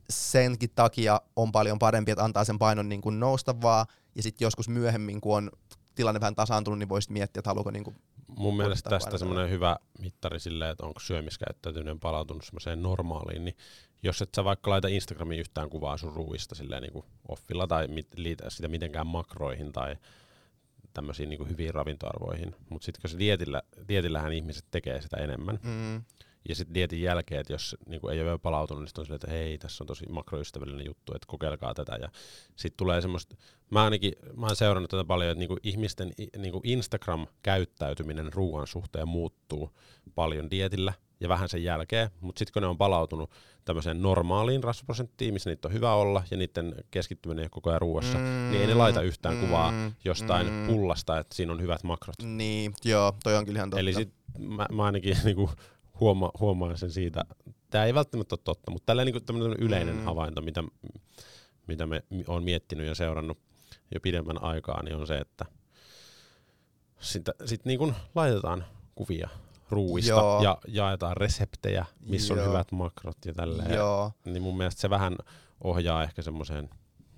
senkin takia on paljon parempi, että antaa sen painon niin kun nousta vaan, ja sitten joskus myöhemmin, kun on tilanne vähän tasaantunut, niin voisit miettiä, että haluuko niin kun mun mielestä tästä semmoinen hyvä mittari silleen, että onko syömiskäyttäytyminen palautunut semmoiseen normaaliin, niin jos et sä vaikka laita Instagramiin yhtään kuvaa sun ruuista silleen niin kuin offilla tai liitä sitä mitenkään makroihin tai tämmöisiin niin kuin hyviin ravintoarvoihin, mutta sitten kun dietillä, dietillähän ihmiset tekee sitä enemmän, mm. ja sitten dietin jälkeen, että jos niin kuin ei ole vielä palautunut, niin sitten on silleen, että hei, tässä on tosi makroystävällinen juttu, että kokeilkaa tätä, ja sitten tulee semmoista, mä ainakin, mä oon seurannut tätä paljon, että niin kuin ihmisten niin kuin Instagram-käyttäytyminen ruoan suhteen muuttuu paljon dietillä, ja vähän sen jälkeen, mutta sitten kun ne on palautunut tämmöiseen normaaliin rasvaprosenttiin, missä niitä on hyvä olla, ja niiden keskittyminen koko ajan ruuassa, mm, niin ei ne laita yhtään mm, kuvaa jostain mm. pullasta, että siinä on hyvät makrot. Niin, joo, toi on kyllä ihan totta. Eli sit mä, mä ainakin niinku huoma, huomaan sen siitä, tää ei välttämättä ole totta, mutta tällä niinku tämmöinen yleinen mm. havainto, mitä, mitä me on miettinyt ja seurannut jo pidemmän aikaa, niin on se, että sitten sit niinku laitetaan kuvia ruuista. Joo. Ja jaetaan reseptejä, missä Joo. on hyvät makrot ja tälleen. Joo. Niin mun mielestä se vähän ohjaa ehkä semmoiseen,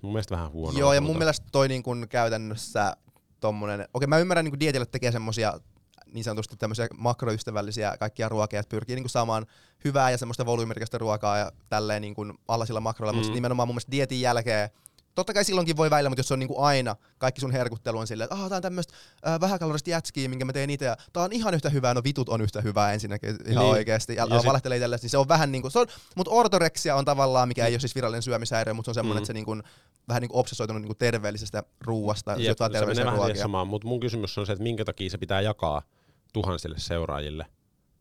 mun mielestä vähän huonoa. Joo, ja mun mielestä toi niin kun käytännössä tommonen, okei mä ymmärrän niin kun dietillä tekee semmosia niin sanotusti tämmöisiä makroystävällisiä kaikkia ruokia, että pyrkii niin kun saamaan hyvää ja semmoista volyymirikasta ruokaa ja tälleen niin kun alhaisilla makroilla, mm. mutta nimenomaan mun mielestä dietin jälkeen totta kai silloinkin voi väillä, mutta jos se on niinku aina, kaikki sun herkuttelu on silleen, että ah, tää on tämmöstä äh, vähäkalorista jätskiä, minkä mä teen itse, ja tää on ihan yhtä hyvää, no vitut on yhtä hyvää ensinnäkin ihan niin. Oikeesti, älä valehtele itsellesi, niin se on vähän niinku, se on, mut ortoreksia on tavallaan, mikä mm. ei ole siis virallinen syömishäiriö, mutta se on semmonen, mm. että se niinku, vähän niinku obsessoitunut niinku terveellisestä ruuasta, jep, jotain terveellistä ruokia. Mutta mun kysymys on se, että minkä takia se pitää jakaa tuhansille seuraajille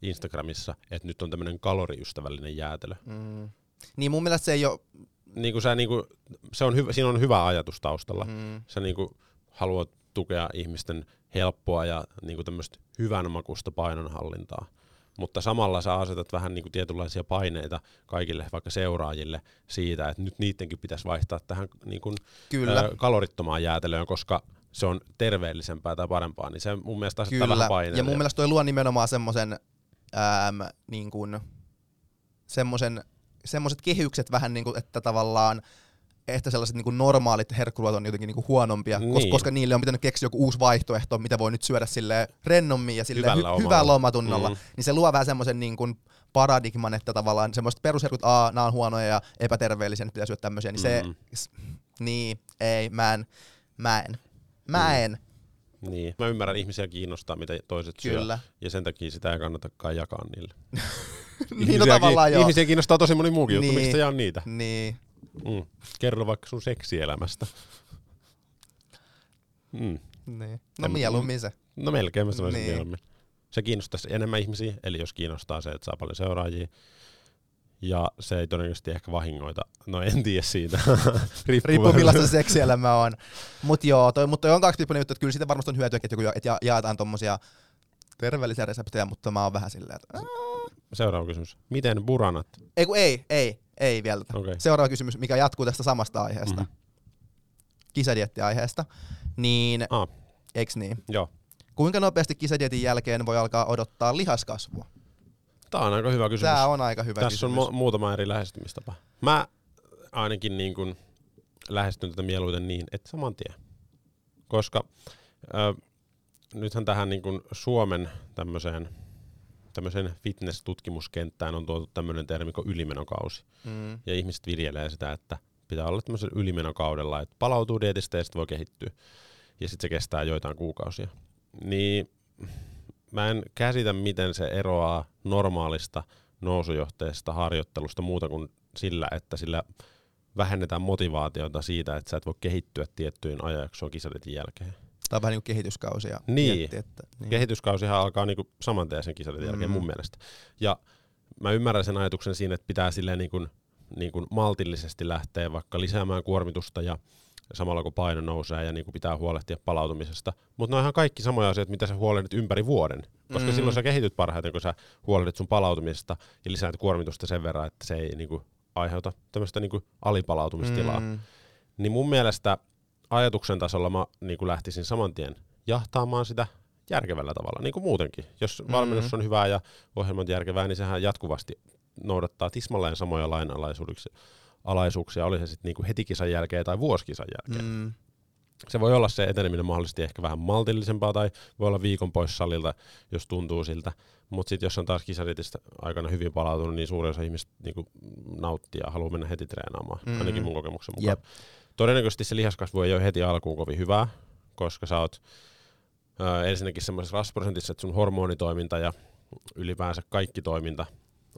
Instagramissa, että nyt on tämmönen kaloriystävällinen jäätelö. Mm. Niin mun mielestä se ei oo Niinku sä niinku, se on hyvä, siinä on hyvä ajatus taustalla. Mm. Sä niinku haluat tukea ihmisten helppoa ja niinku tämmöistä hyvän makuista painonhallintaa. Mutta samalla sä asetat vähän niinku tietynlaisia paineita kaikille vaikka seuraajille siitä, että nyt niidenkin pitäisi vaihtaa tähän niinku, ö, kalorittomaan jäätelöön, koska se on terveellisempää tai parempaa. Niin se mun mielestä asettaa Kyllä. vähän paineita. Ja mun mielestä toi luo nimenomaan semmoisen niin kuin semmoisen semmoiset kehykset vähän niinku, että tavallaan että sellaiset niinku normaalit herkkuruot on jotenkin niinku huonompia, niin. koska niille on pitänyt keksiä joku uusi vaihtoehto, mitä voi nyt syödä sille rennommin ja sille hy- hyvällä omatunnolla. Mm. Niin se luo vähän semmoisen niinku paradigman, että tavallaan semmoiset perusherkut, aa, nää on huonoja ja epäterveellisiä, nyt pitää syödä tämmöisiä, niin mm. se niin, ei, mä en, mä en, mä en. Mm. Niin. Mä ymmärrän, ihmisiä kiinnostaa, mitä toiset Kyllä. syö, ja sen takia sitä ei kannatakaan jakaa niille. niin no tavallaan ki- joo. Ihmisiä kiinnostaa tosi moni muukin niin. juttu, mistä jaa niitä. Niin. Mm. Kerro vaikka sun seksielämästä. Mm. Niin. No en, mieluummin se. No melkein mä sanoisin niin. mieluummin. Se kiinnostaisi enemmän ihmisiä, eli jos kiinnostaa se, että saa paljon seuraajia. Ja se ei todennäköisesti ehkä vahingoita. No en tiedä siitä. Riippuu, Riippuu millaista seksielämä on. Mut joo, toi, mutta toi on kaksi tippuinen juttu, että kyllä siitä varmasti on hyötyä, että joku ja, jaetaan tommosia terveellisiä reseptejä, mutta mä oon vähän silleen, että... Seuraava kysymys. Miten buranat? Ei kun ei, ei, ei vielä. Okay. Seuraava kysymys, mikä jatkuu tästä samasta aiheesta. Mm-hmm. Kisadietti-aiheesta. Niin, ah. eiks niin? Joo. Kuinka nopeasti kisadietin jälkeen voi alkaa odottaa lihaskasvua? Tämä on aika hyvä kysymys. Tämä on aika hyvä Tässä kysymys. Tässä on mu- muutama eri lähestymistapa. Mä ainakin niin kun lähestyn tätä mieluiten niin, että saman tien. Koska äh, nythän tähän niin kun Suomen tämmöiseen, tämmöiseen fitness-tutkimuskenttään on tuotu tämmöinen termi kuin ylimenokausi. Mm. Ja ihmiset viljelee sitä, että pitää olla tämmöisellä ylimenokaudella, että palautuu dietistä ja sitten voi kehittyä. Ja sitten se kestää joitain kuukausia. Niin... Mä en käsitä, miten se eroaa normaalista nousujohteisesta harjoittelusta muuta kuin sillä, että sillä vähennetään motivaatiota siitä, että sä et voi kehittyä tiettyyn ajanjaksoon kisadietin jälkeen. Tämä on vähän niin kuin kehityskausia. Niin. Mietti, että, niin. Kehityskausihan alkaa niin kuin saman tien sen kisadietin jälkeen mm. mun mielestä. Ja mä ymmärrän sen ajatuksen siinä, että pitää silleen niin kuin, niin kuin maltillisesti lähteä vaikka lisäämään kuormitusta ja samalla kun paino nousee ja niin kuin pitää huolehtia palautumisesta. Mutta ne on ihan kaikki samoja asioita, mitä sä huolehdit ympäri vuoden. Koska mm. silloin sä kehityt parhaiten, kun sä huolehdit sun palautumisesta ja lisäät kuormitusta sen verran, että se ei niin kuin aiheuta tämmöistä niin kuin alipalautumistilaa. Mm. Niin mun mielestä ajatuksen tasolla mä niin kuin lähtisin saman tien jahtaamaan sitä järkevällä tavalla, niin kuin muutenkin. Jos valmennus on hyvää ja ohjelmat järkevää, niin sehän jatkuvasti noudattaa tismalleen samoja lainalaisuuksia. alaisuuksia, oli se sitten niinku heti kisan jälkeen tai vuosikisan jälkeen. Mm. Se voi olla se eteneminen mahdollisesti ehkä vähän maltillisempaa tai voi olla viikon pois salilta, jos tuntuu siltä. Mutta sitten jos on taas kisadietistä aikana hyvin palautunut, niin suurin osa ihmistä niinku nauttii ja haluaa mennä heti treenaamaan, mm. ainakin mun kokemuksen mukaan. Yep. Todennäköisesti se lihaskasvu ei ole heti alkuun kovin hyvää, koska sä oot ö, ensinnäkin semmoisessa rasvaprosentissa, että sun hormonitoiminta ja ylipäänsä kaikki toiminta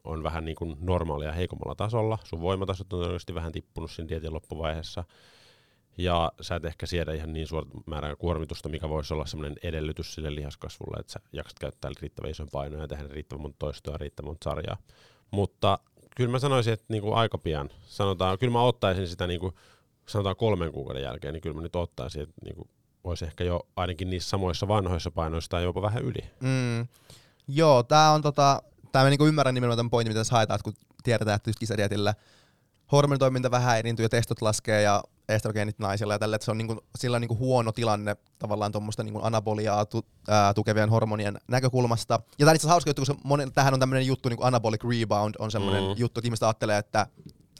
on vähän niin kuin normaalia heikommalla tasolla. Sun voimatasot on todennäköisesti vähän tippunut siinä dietin loppuvaiheessa. Ja sä et ehkä siedä ihan niin suora määrää kuormitusta, mikä voisi olla semmoinen edellytys sille lihaskasvulle, että sä jaksat käyttää riittävän ison painoja ja tehdä riittävän monta toistoa ja riittävän monta sarjaa. Mutta kyllä mä sanoisin, että niin kuin aika pian, sanotaan, kyllä mä ottaisin sitä niin kuin, sanotaan kolmen kuukauden jälkeen, niin kyllä mä nyt ottaisin, että niin kuin olisi ehkä jo ainakin niissä samoissa vanhoissa painoissa tai jopa vähän yli. Mm. Joo, tää on tota... Tää mä niinku ymmärrän nimenomaan tämän pointin, mitä tässä haetaan, kun tiedetään, että just kisadietillä hormonitoiminta vähäirintyy ja testot laskee ja estrogeenit naisilla ja tällä, että se on niinku, sillä on niinku huono tilanne tavallaan tuommoista niinku anaboliaa tu, ää, tukevien hormonien näkökulmasta. Ja tää on itse asiassa hauska juttu, koska monen, tähän on tämmöinen juttu, niinku anabolic rebound on semmoinen mm. juttu, että ihmiset ajattelee, että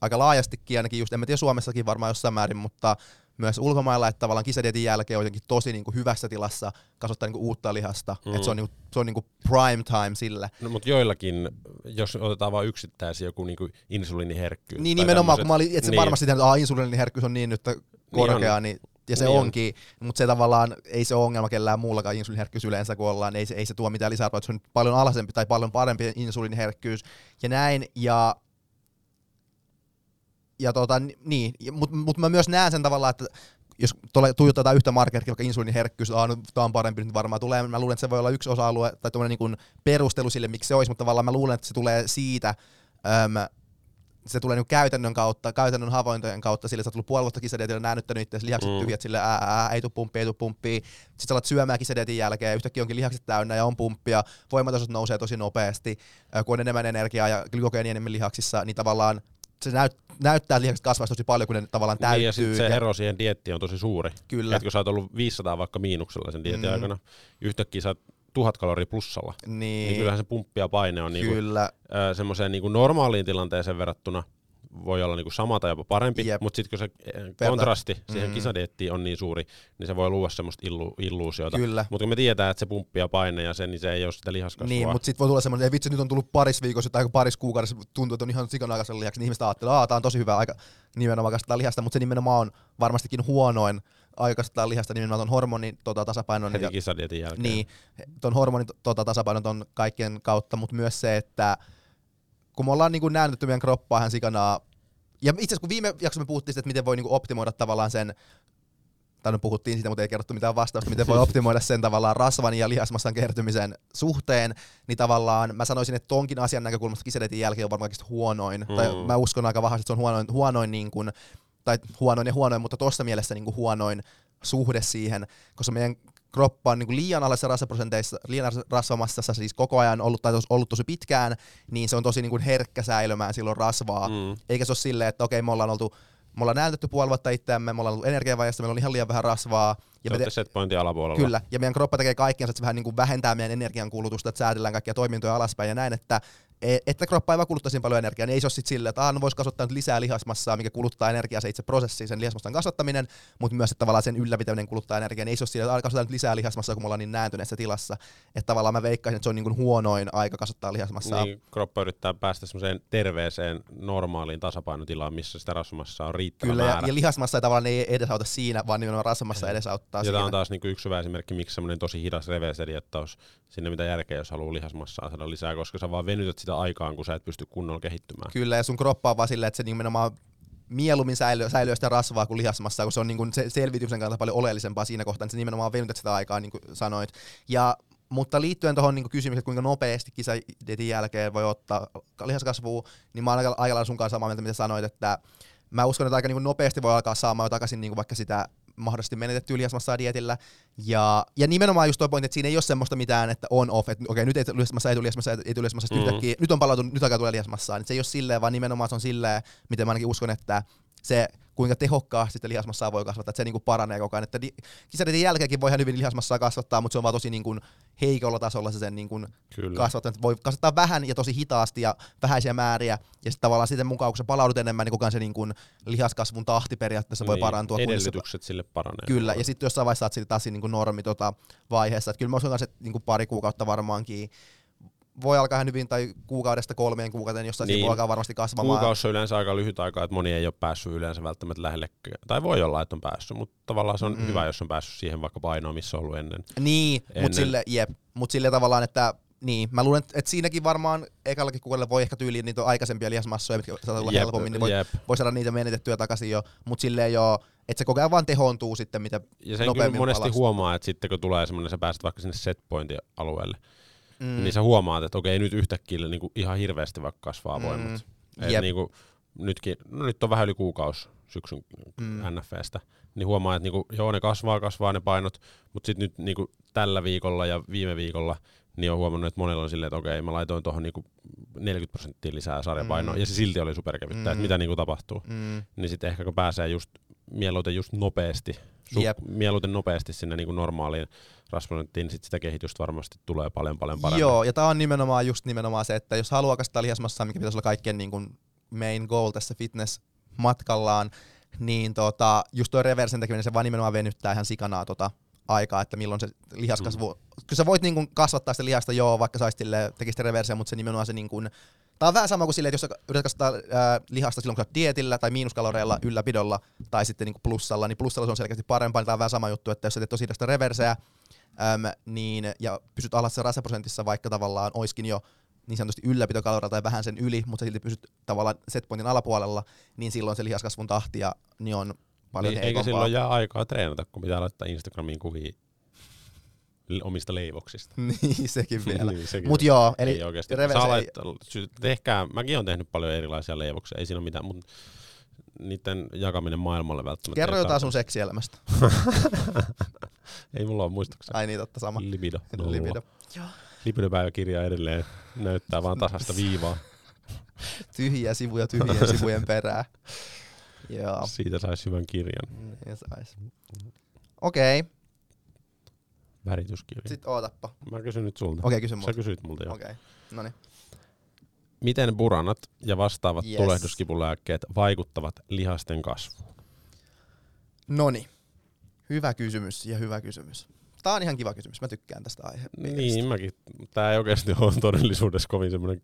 aika laajastikin ainakin just, en mä tiedä Suomessakin varmaan jossain määrin, mutta myös ulkomailla, että tavallaan kisadietin jälkeen on jotenkin tosi niinku hyvässä tilassa kasvattaa niinku uutta lihasta. Mm. Et se on, niinku, se on niinku prime time sillä. No mutta joillakin, jos otetaan vain yksittäisiä joku niinku insuliiniherkkyys. Niin nimenomaan, kun mä olin etsin niin. varmasti tehnyt, että ah, insuliiniherkkyys on niin nyt korkea, niin, niin ja se niin onkin. On. Mutta se tavallaan ei se ongelma kellään muullakaan insuliiniherkkyys yleensä, kun ollaan. Ei se, ei se tuo mitään lisäarvoa, että se on paljon alhaisempi tai paljon parempi insuliiniherkkyys ja näin. Ja Ja tota, niin, mutta mut mä myös näen sen tavallaan, että jos tuijotetaan yhtä markettia, vaikka insuliiniherkkyys, että no, tämä on parempi, nyt varmaan tulee, mä luulen, että se voi olla yksi osa-alue tai tuommoinen niin perustelu sille, miksi se olisi, mutta tavallaan mä luulen, että se tulee siitä, äm, se tulee niin käytännön kautta, käytännön havaintojen kautta, sillä sä oot tullut puoli vuotta kisadietin ja näännyttänyt itseäsi lihakset mm. tyhjät, sillä ää, ää, ei tuu pumppia, ei tuu pumppia, sitten sä alat syömään kisadietin jälkeen ja yhtäkkiä onkin lihakset täynnä ja on pumppia, voimatasot nousee tosi nopeasti, kun on enemmän energiaa ja glykogeeni enemmän lihaksissa, niin tavallaan se näyt, näyttää lihakset kasvaa tosi paljon, kun ne tavallaan täytyy. Niin, ja sitten se ero siihen dieettiin on tosi suuri. Kyllä. Et kun sä oot ollut viisisataa vaikka miinuksella sen dietin mm. aikana, yhtäkkiä sä oot tuhat kaloria plussalla. Niin. niin kyllähän se pumppi ja paine on niinku, ö, semmoiseen niinku normaaliin tilanteeseen verrattuna voi olla niinku sama tai jopa parempi, mutta sitten kun se kontrasti Verta. siihen mm. kisadiettiin on niin suuri, niin se voi luoda semmoista illu- illuusiota. Mutta kun me tiedetään, että se pumppi ja paine ja se, niin se ei ole sitä lihaskasvua. Niin, mutta sitten voi tulla semmoinen, että vitsi, nyt on tullut paris viikossa tai paris kuukaudessa, tuntuu, että on ihan sikanaikaisella lihaksi, niin ihmiset ajattelee, että tämä on tosi hyvä aika. nimenomaan kasvattaa lihasta, mutta se nimenomaan on varmastikin huonoin aikastaa lihasta nimenomaan ton hormonin tota, tasapainon heti kisadietin jälkeen. Niin, ton hormonin tota, tasapainon ton kaikkien kautta, mutta myös se, että kun me ollaan niinku näännytty meidän kroppaa ihan sikanaa, ja itse asiassa kun viime jaksossa me puhuttiin sitä, että miten voi niinku optimoida tavallaan sen, tai no puhuttiin siitä, mutta ei kerrottu mitään vastausta, miten voi optimoida sen tavallaan rasvan ja lihasmassan kertymisen suhteen, niin tavallaan mä sanoisin, että tonkin asian näkökulmasta kisadietin jälkeen on varmaan kaikista huonoin, mm. tai mä uskon aika vahvasti, että se on huonoin, huonoin niin kuin, tai huonoin ja huonoin, mutta tuossa mielessä niin kuin huonoin suhde siihen, koska meidän kroppa on niin kuin liian alaisessa rasvaprosenteissa, liian rasvamassassa siis koko ajan ollut, tai ollut tosi pitkään, niin se on tosi niin kuin herkkä säilymään silloin rasvaa. Mm. Eikä se ole silleen, että okei, me ollaan oltu, me ollaan näytetty puoli vuotta itseämme, me ollaan ollut energiavajasta, meillä on ihan liian vähän rasvaa. Ja te te... setpointin alapuolella. Kyllä, ja meidän kroppa tekee kaikkensa, että se vähän niin kuin vähentää meidän energiankulutusta, että säädellään kaikkia toimintoja alaspäin ja näin, että että kroppa ei vaan kuluttaisi paljon energiaa, niin ei se ole sitten silleen, että ah, no vois kasvattaa nyt lisää lihasmassaa, mikä kuluttaa energiaa se itse prosessi, sen lihasmassan kasvattaminen, mutta myös että tavallaan sen ylläpitäminen kuluttaa energiaa, niin ei se ole silleen, että kasvattaa nyt lisää lihasmassaa, kun me ollaan niin nääntyneessä tilassa. Että tavallaan mä veikkaisin, että se on niin kuin huonoin aika kasvattaa lihasmassaa. Niin, kroppa yrittää päästä semmoiseen terveeseen, normaaliin tasapainotilaan, missä sitä rasvamassaa on riittävä määrä. Kyllä, ja, ja lihasmassa ei tavallaan ei edesauta siinä, vaan nimenomaan rasvamassa edesauttaa siinä. Ja tämä on taas niin kuin yksi hyvä esimerkki, miksi semmoinen tosi hidas reverse-diettaus sinne mitä järkeä, jos haluaa lihasmassaa saada lisää, koska sä vaan venytät sitä aikaan, kun sä et pysty kunnolla kehittymään. Kyllä, ja sun kroppa on vaan silleen, että se nimenomaan mieluummin säilyy, säilyy sitä rasvaa kuin lihasmassaa, kun se on niin kuin se selvityksen kannalta paljon oleellisempaa siinä kohtaa, niin se nimenomaan venytät sitä aikaa, niin kuin sanoit. Ja, mutta liittyen tuohon niin kysymykseen, kuinka nopeasti kisadietin jälkeen voi ottaa lihaskasvua, niin mä oon aika, aika lailla sun kanssa samaa mieltä, mitä sanoit, että mä uskon, että aika niin kuin nopeasti voi alkaa saamaan jo takaisin niin kuin vaikka sitä mahdollisesti menetettyä lihasmassaa dietillä. Ja, ja nimenomaan just tuo pointti, että siinä ei ole semmoista mitään, että on off, että okei, nyt ei tule lihasmassaa, ei tule lihasmassaa, ei tule lihasmassaa, mm-hmm. yhtäkkiä, nyt on palautunut, nyt alkaa tulla lihasmassaa. Niin se ei ole silleen, vaan nimenomaan se on silleen, miten mä ainakin uskon, että se kuinka tehokkaasti sitä lihasmassaa voi kasvattaa, että se niinku paranee koko ajan. Että di- kisadietin jälkeenkin voi ihan hyvin lihasmassaa kasvattaa, mutta se on vaan tosi niinku heikolla tasolla se sen niinku kasvattaa. Voi kasvattaa vähän ja tosi hitaasti ja vähäisiä määriä, ja sitten tavallaan sitten mukaan, kun sä palaudut enemmän, niin koko ajan se niinku lihaskasvun tahti periaatteessa voi niin, parantua. Edellytykset sille paranee. Kyllä, ja sitten jossain vaiheessa saat sitten taas niinku normi tota vaiheessa. Et kyllä mä uskon kanssa, että niinku pari kuukautta varmaankin voi alkaa ihan hyvin, tai kuukaudesta kolmeen kuukauteen, jossain niin. Voi alkaa varmasti kasvamaan. Kuukaus on yleensä aika lyhyt aikaa, että moni ei ole päässyt yleensä välttämättä lähellekään. Tai voi olla, että on päässyt, mutta tavallaan se on mm. hyvä, jos on päässyt siihen vaikka painoon, missä on ollut ennen. Niin, mutta sille, mut sille tavallaan, että niin, mä luulen, että siinäkin varmaan ekallakin kuukaudella voi ehkä tyyliin niitä aikaisempia lihasmassoja, mitkä saattaa olla jep, helpommin, niin voi, voi saada niitä menetettyä takaisin jo, mutta silleen jo, että se koko ajan vaan tehontuu sitten, mitä nopeammin. Ja sen kyllä monesti alastaa. Huomaa, että sitten kun tulee semmoinen, sä pääset vaikka sinne setpointin alueelle. Mm. Niin sä huomaat, että okei, nyt yhtäkkiä niinku ihan hirveästi vaikka kasvaa voimat. Mm. Et niinku, nytkin, no nyt on vähän yli kuukausi syksyn mm. N F F:stä, niin huomaa, että niinku, joo, ne kasvaa, kasvaa ne painot, mutta sitten nyt niinku, tällä viikolla ja viime viikolla niin on huomannut, että monella on silleen, että okei, mä laitoin tuohon niinku neljäkymmentä prosenttia lisää sarjapainoa, mm. ja se silti oli superkevyttä, mm. että mitä niinku tapahtuu. Mm. Niin sitten ehkä kun pääsee just mieluiten just nopeasti, yep. mieluiten nopeasti sinne niinku normaaliin rasvaprosenttiin, niin sitä kehitystä varmasti tulee paljon paljon paremmin. Joo, ja tää on nimenomaan just nimenomaan se, että jos haluaa kasvattaa lihasmassaa, mikä pitäisi olla kaikkien niin kuin main goal tässä fitness-matkallaan, niin tota, just tuo reversen tekeminen, se vaan nimenomaan venyttää ihan sikanaa tota aikaa, että milloin se lihaskasvu. Mm. Kyllä sä voit niin kuin kasvattaa sitä lihasta, joo, vaikka sä tekisit reverseä, mutta se nimenomaan se niin kuin tää on vähän sama kuin silleen, että jos yrität kasvattaa äh, lihasta silloin, kun sä oot dietillä tai miinuskaloreilla, ylläpidolla tai sitten niin kuin plussalla, niin plussalla se on selkeästi parempaa, niin tää on vähän sama juttu, että jos sä teet tosi tästä reverseä, Öm, niin, ja pysyt alassa rasvaprosentissa, vaikka tavallaan oiskin jo niin sanotusti ylläpitokaloreilla tai vähän sen yli, mutta silti pysyt tavallaan setpointin alapuolella, niin silloin se lihaskasvun tahti ja, niin on paljon niin, heikompaa. Eikä silloin jää aikaa treenata, kun pitää laittaa Instagramiin kuvia omista leivoksista. Niin, sekin vielä. Niin, sekin mut joo, eli reverse. Tehkää, mäkin olen tehnyt paljon erilaisia leivoksia, ei siinä ole mitään, mutta niiden jakaminen maailmalle välttämättä. Kerro jotain sun seksielämästä. Ei mulla ole muistuksena. Ai niin, totta sama. Libido. Nolla. Libido. Joo. Libidopäiväkirja edelleen näyttää vaan tasasta viivaa. Tyhjiä sivuja tyhjien sivujen perää. Joo. Siitä saisi hyvän kirjan. Niin saisi. Okei. Okay. Värityskirja. Sitten ootappa. Mä kysyn nyt sulta. Okei, okay, kysyn multa. Sä kysyit multa jo. Okei, okay. Noniin. Miten buranat ja vastaavat yes. tulehduskipulääkkeet vaikuttavat lihasten kasvuun? Noni. Hyvä kysymys ja hyvä kysymys. Tää on ihan kiva kysymys. Mä tykkään tästä aiheesta. Niin, mäkin. Tää ei oikeesti ole todellisuudessa kovin semmoinen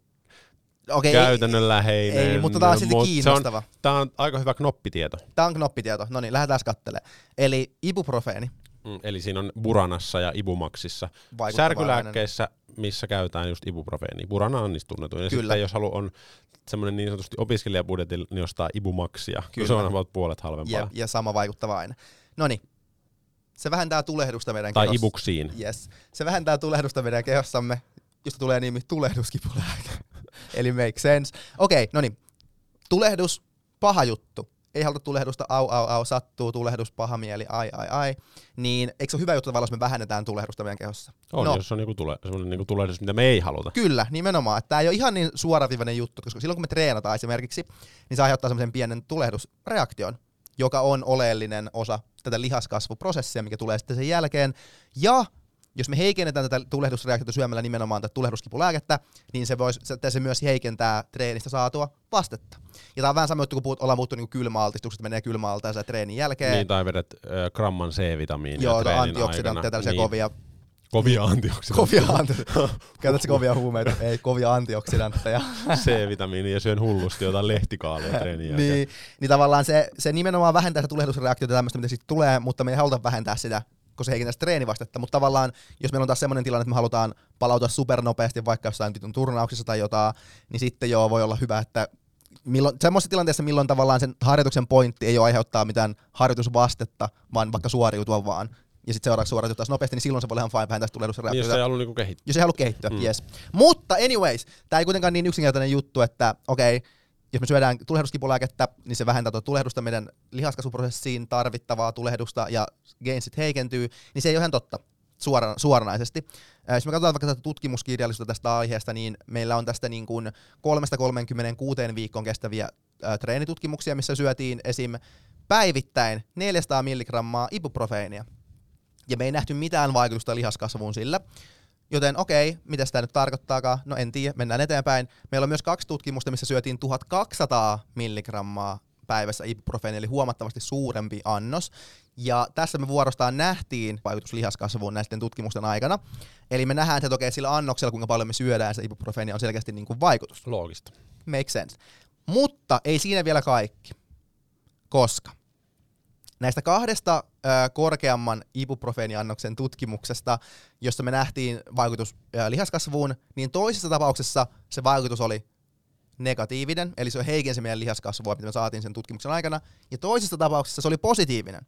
Okei, käytännönläheinen. Ei, mutta tämä on silti kiinnostava. On, tämä on aika hyvä knoppitieto. Tämä on knoppitieto. No niin, lähdetään katselemaan. Eli ibuprofeeni. Mm, eli siinä on Buranassa ja Ibumaxissa. Särkylääkkeissä, missä käytetään just ibuprofeeni. Burana on niistä tunnetuin. Ja kyllä. Sitten jos halu on semmoinen niin sanotusti opiskelijabudjetilla, niin ostaa Ibumaxia. Kyllä. Se on about puolet halvempaa. Ja, ja sama vaikuttava aine. No niin. Se vähentää tulehdusta meidän tai kehossa. Tai ibuksiin. Yes. Se vähentää tulehdusta meidän kehossamme, josta tulee nimi tulehduskipulääke. Eli make sense. Okei, okay, no niin. Tulehdus, paha juttu. Ei haluta tulehdusta, au, au, au, sattuu, tulehdus, paha mieli, ai, ai, ai. Niin eikö se ole hyvä juttu tavallaan, jos me vähennetään tulehdusta meidän kehossa? On, no, jos on niinku tule, semmoinen niinku tulehdus, mitä me ei haluta. Kyllä, nimenomaan. Tämä ei ole ihan niin suoraviivainen juttu, koska silloin kun me treenataan esimerkiksi, niin se aiheuttaa semmoisen pienen tulehdusreaktion, joka on oleellinen osa tätä lihaskasvuprosessia, mikä tulee sitten sen jälkeen. Ja jos me heikennetään tätä tulehdusreaktiota syömällä nimenomaan tätä tulehduskipulääkettä, niin se, vois, se, se myös heikentää treenistä saatua vastetta. Ja tämä on vähän sama juttu, kun puhut, ollaan muuttu niin kylmäaltistukset, menee kylmäaltaan sen treenin jälkeen. Niin, tai vedet äh, gramman C-vitamiiniä joo, treenin aikana. Joo, antioksidantteja, tällaisia niin. kovia. Kovia antioksidantteja. Kovia antioksidantteja. Käytätkö kovia huumeita? Ei, kovia antioksidantteja. C-vitamiini ja syön hullusti jotain lehtikaalia treenin jälkeen. Niin, niin tavallaan se, se nimenomaan vähentää sitä tulehdusreaktiota tämmöistä, mitä siitä tulee, mutta me ei haluta vähentää sitä, kun se heikentää treenivastetta, mutta tavallaan jos meillä on taas semmoinen tilanne, että me halutaan palautua supernopeasti vaikka jossain tytön turnauksessa tai jotain, niin sitten joo, voi olla hyvä, että milloin, semmoisessa tilanteessa, milloin tavallaan sen harjoituksen pointti ei ole aiheuttaa mitään harjoitusvastetta, vaan vaikka suoriutua vaan, ja sitten seuraavaksi suoriutua taas nopeasti, niin silloin se voi ihan fine vähentää tulehdusreaktiota. Jos ei halua niinku kehittyä. Jos ei halua kehittyä, mm. yes. Mutta anyways, tämä ei kuitenkaan niin yksinkertainen juttu, että okei, okay, jos me syödään tulehduskipulääkettä, niin se vähentää tulehdusta meidän lihaskasvuprosessiin tarvittavaa tulehdusta ja gainsit heikentyy, niin se ei ole ihan totta suora, suoranaisesti. Äh, jos me katsotaan vaikka tätä tutkimuskirjallisuutta tästä aiheesta, niin meillä on tästä niin kuin kolmesta kolmeenkymmeneenkuuteen viikkoon kestäviä äh, treenitutkimuksia, missä syötiin esim. Päivittäin neljäsataa milligrammaa ibuprofeenia. Ja me ei nähty mitään vaikutusta lihaskasvuun sillä. Joten okei, mitä sitä nyt tarkoittaakaan? No en tiedä, mennään eteenpäin. Meillä on myös kaksi tutkimusta, missä syötiin tuhatkaksisataa milligrammaa päivässä ibuprofeenia, eli huomattavasti suurempi annos. Ja tässä me vuorostaan nähtiin vaikutus lihaskasvuun näiden tutkimusten aikana. Eli me nähdään, että okei, sillä annoksella, kuinka paljon me syödään se ibuprofeenia, on selkeästi niin kuin vaikutus. Loogista. Make sense. Mutta ei siinä vielä kaikki. Koska näistä kahdesta äh, korkeamman ibuprofeeniannoksen tutkimuksesta, jossa me nähtiin vaikutus äh, lihaskasvuun, niin toisessa tapauksessa se vaikutus oli negatiivinen, eli se heikensi meidän lihaskasvua, mitä me saatiin sen tutkimuksen aikana, ja toisessa tapauksessa se oli positiivinen,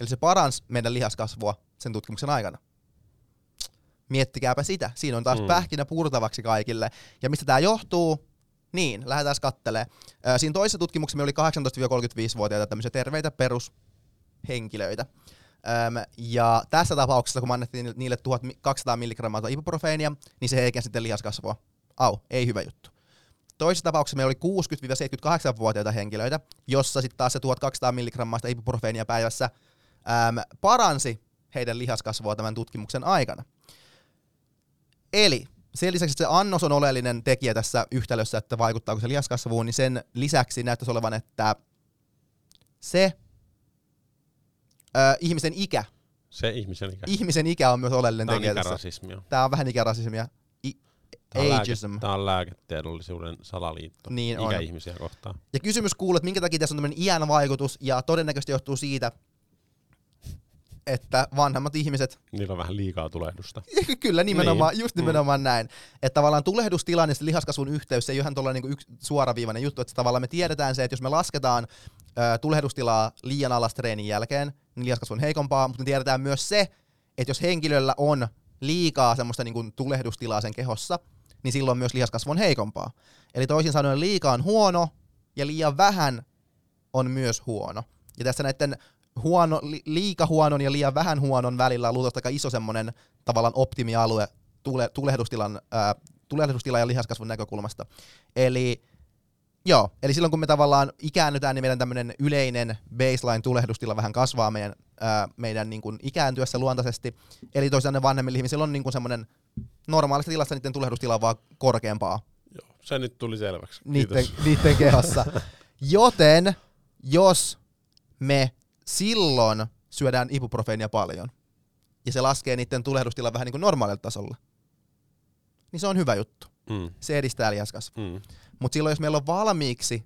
eli se paransi meidän lihaskasvua sen tutkimuksen aikana. Miettikääpä sitä, siinä on taas mm. pähkinä purtavaksi kaikille, ja mistä tämä johtuu? Niin, lähdetään katselemaan. Äh, siinä toisessa tutkimuksessa me oli kahdeksantoista kolmekymmentäviisivuotiaita tämmöisiä terveitä perus henkilöitä. Öm, ja tässä tapauksessa, kun me annettiin niille tuhatkaksisataa milligrammaa ibuprofeenia, niin se heikensi sitten lihaskasvua. Au, ei hyvä juttu. Toisessa tapauksessa meillä oli kuusikymmentä seitsemänkymmentäkahdeksanvuotiaita henkilöitä, jossa sitten taas se tuhatkaksisataa milligrammaa ibuprofeenia päivässä öm, paransi heidän lihaskasvua tämän tutkimuksen aikana. Eli sen lisäksi, että se annos on oleellinen tekijä tässä yhtälössä, että vaikuttaako se lihaskasvuun, niin sen lisäksi näyttäisi olevan, että se Öö, ihmisen ikä. Se ihmisen ikä. Ihmisen ikä on myös oleellinen tekijä tässä. Tämä on ikärasismia. Tämä on vähän ikärasismia. I- Tämä on, lääke- Tämä on lääketiedollisuuden salaliitto niin ikäihmisiä on. Kohtaan. Ja kysymys kuuluu, että minkä takia tässä on tämmöinen iän vaikutus, ja todennäköisesti johtuu siitä, että vanhemmat ihmiset... Niillä on vähän liikaa tulehdusta. Kyllä, nimenomaan, niin. just nimenomaan mm. näin. Että tavallaan tulehdustilanne ja lihaskasvun yhteys, se ei ole ihan tuollainen niin yksi suoraviivainen juttu, että tavallaan me tiedetään se, että jos me lasketaan ö, tulehdustilaa liian alas treenin jälkeen, niin lihaskasvu on heikompaa, mutta me tiedetään myös se, että jos henkilöllä on liikaa semmoista niin kuin tulehdustilaa sen kehossa, niin silloin myös lihaskasvu on heikompaa. Eli toisin sanoen liika on huono ja liian vähän on myös huono. Ja tässä näiden Huono, li, liika huonon ja liian vähän huonon välillä on luultavasti aika iso semmoinen tavallaan optimialue tule, tulehdustilan, ää, tulehdustila ja lihaskasvun näkökulmasta. Eli, joo, eli silloin kun me tavallaan ikäännytään, niin meidän tämmöinen yleinen baseline tulehdustila vähän kasvaa meidän, ää, meidän niin kuin ikääntyessä luontaisesti. Eli toisaalta ne vanhemmilla ihmisillä on niin kuin semmoinen normaalista tilasta niiden tulehdustila on vaan korkeampaa. Joo, se nyt tuli selväksi. Niiden, niiden kehossa. Joten jos me silloin syödään ibuprofeenia paljon, ja se laskee niiden tulehdustila vähän niin kuin normaalilla tasolla, niin se on hyvä juttu. Mm. Se edistää lihaskasvua. Mm. Mutta silloin, jos meillä on valmiiksi,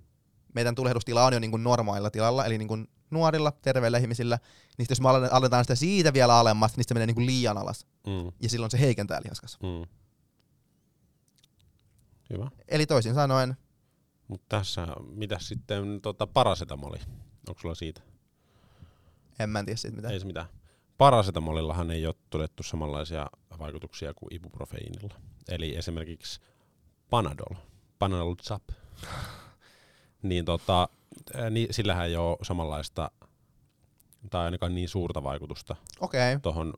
meidän tulehdustila on jo niin kuin normaalilla tilalla, eli niin kuin nuorilla, terveillä ihmisillä, niin jos me aletaan sitä siitä vielä alemmas, niin se menee niin kuin liian alas. Mm. Ja silloin se heikentää lihaskasvua. Mm. Hyvä. Eli toisin sanoen. Mutta tässä, mitä sitten tota, parasetamoli? Onko sulla siitä? En mä tiedä siitä mitään. Ei se mitään. Parasetamolillahan ei ole todettu samanlaisia vaikutuksia kuin ibuprofeiinilla. Eli esimerkiksi Panadol, Panadol Zap, niin, tota, niin sillähän ei ole samanlaista, tai ainakaan niin suurta vaikutusta okay. tuohon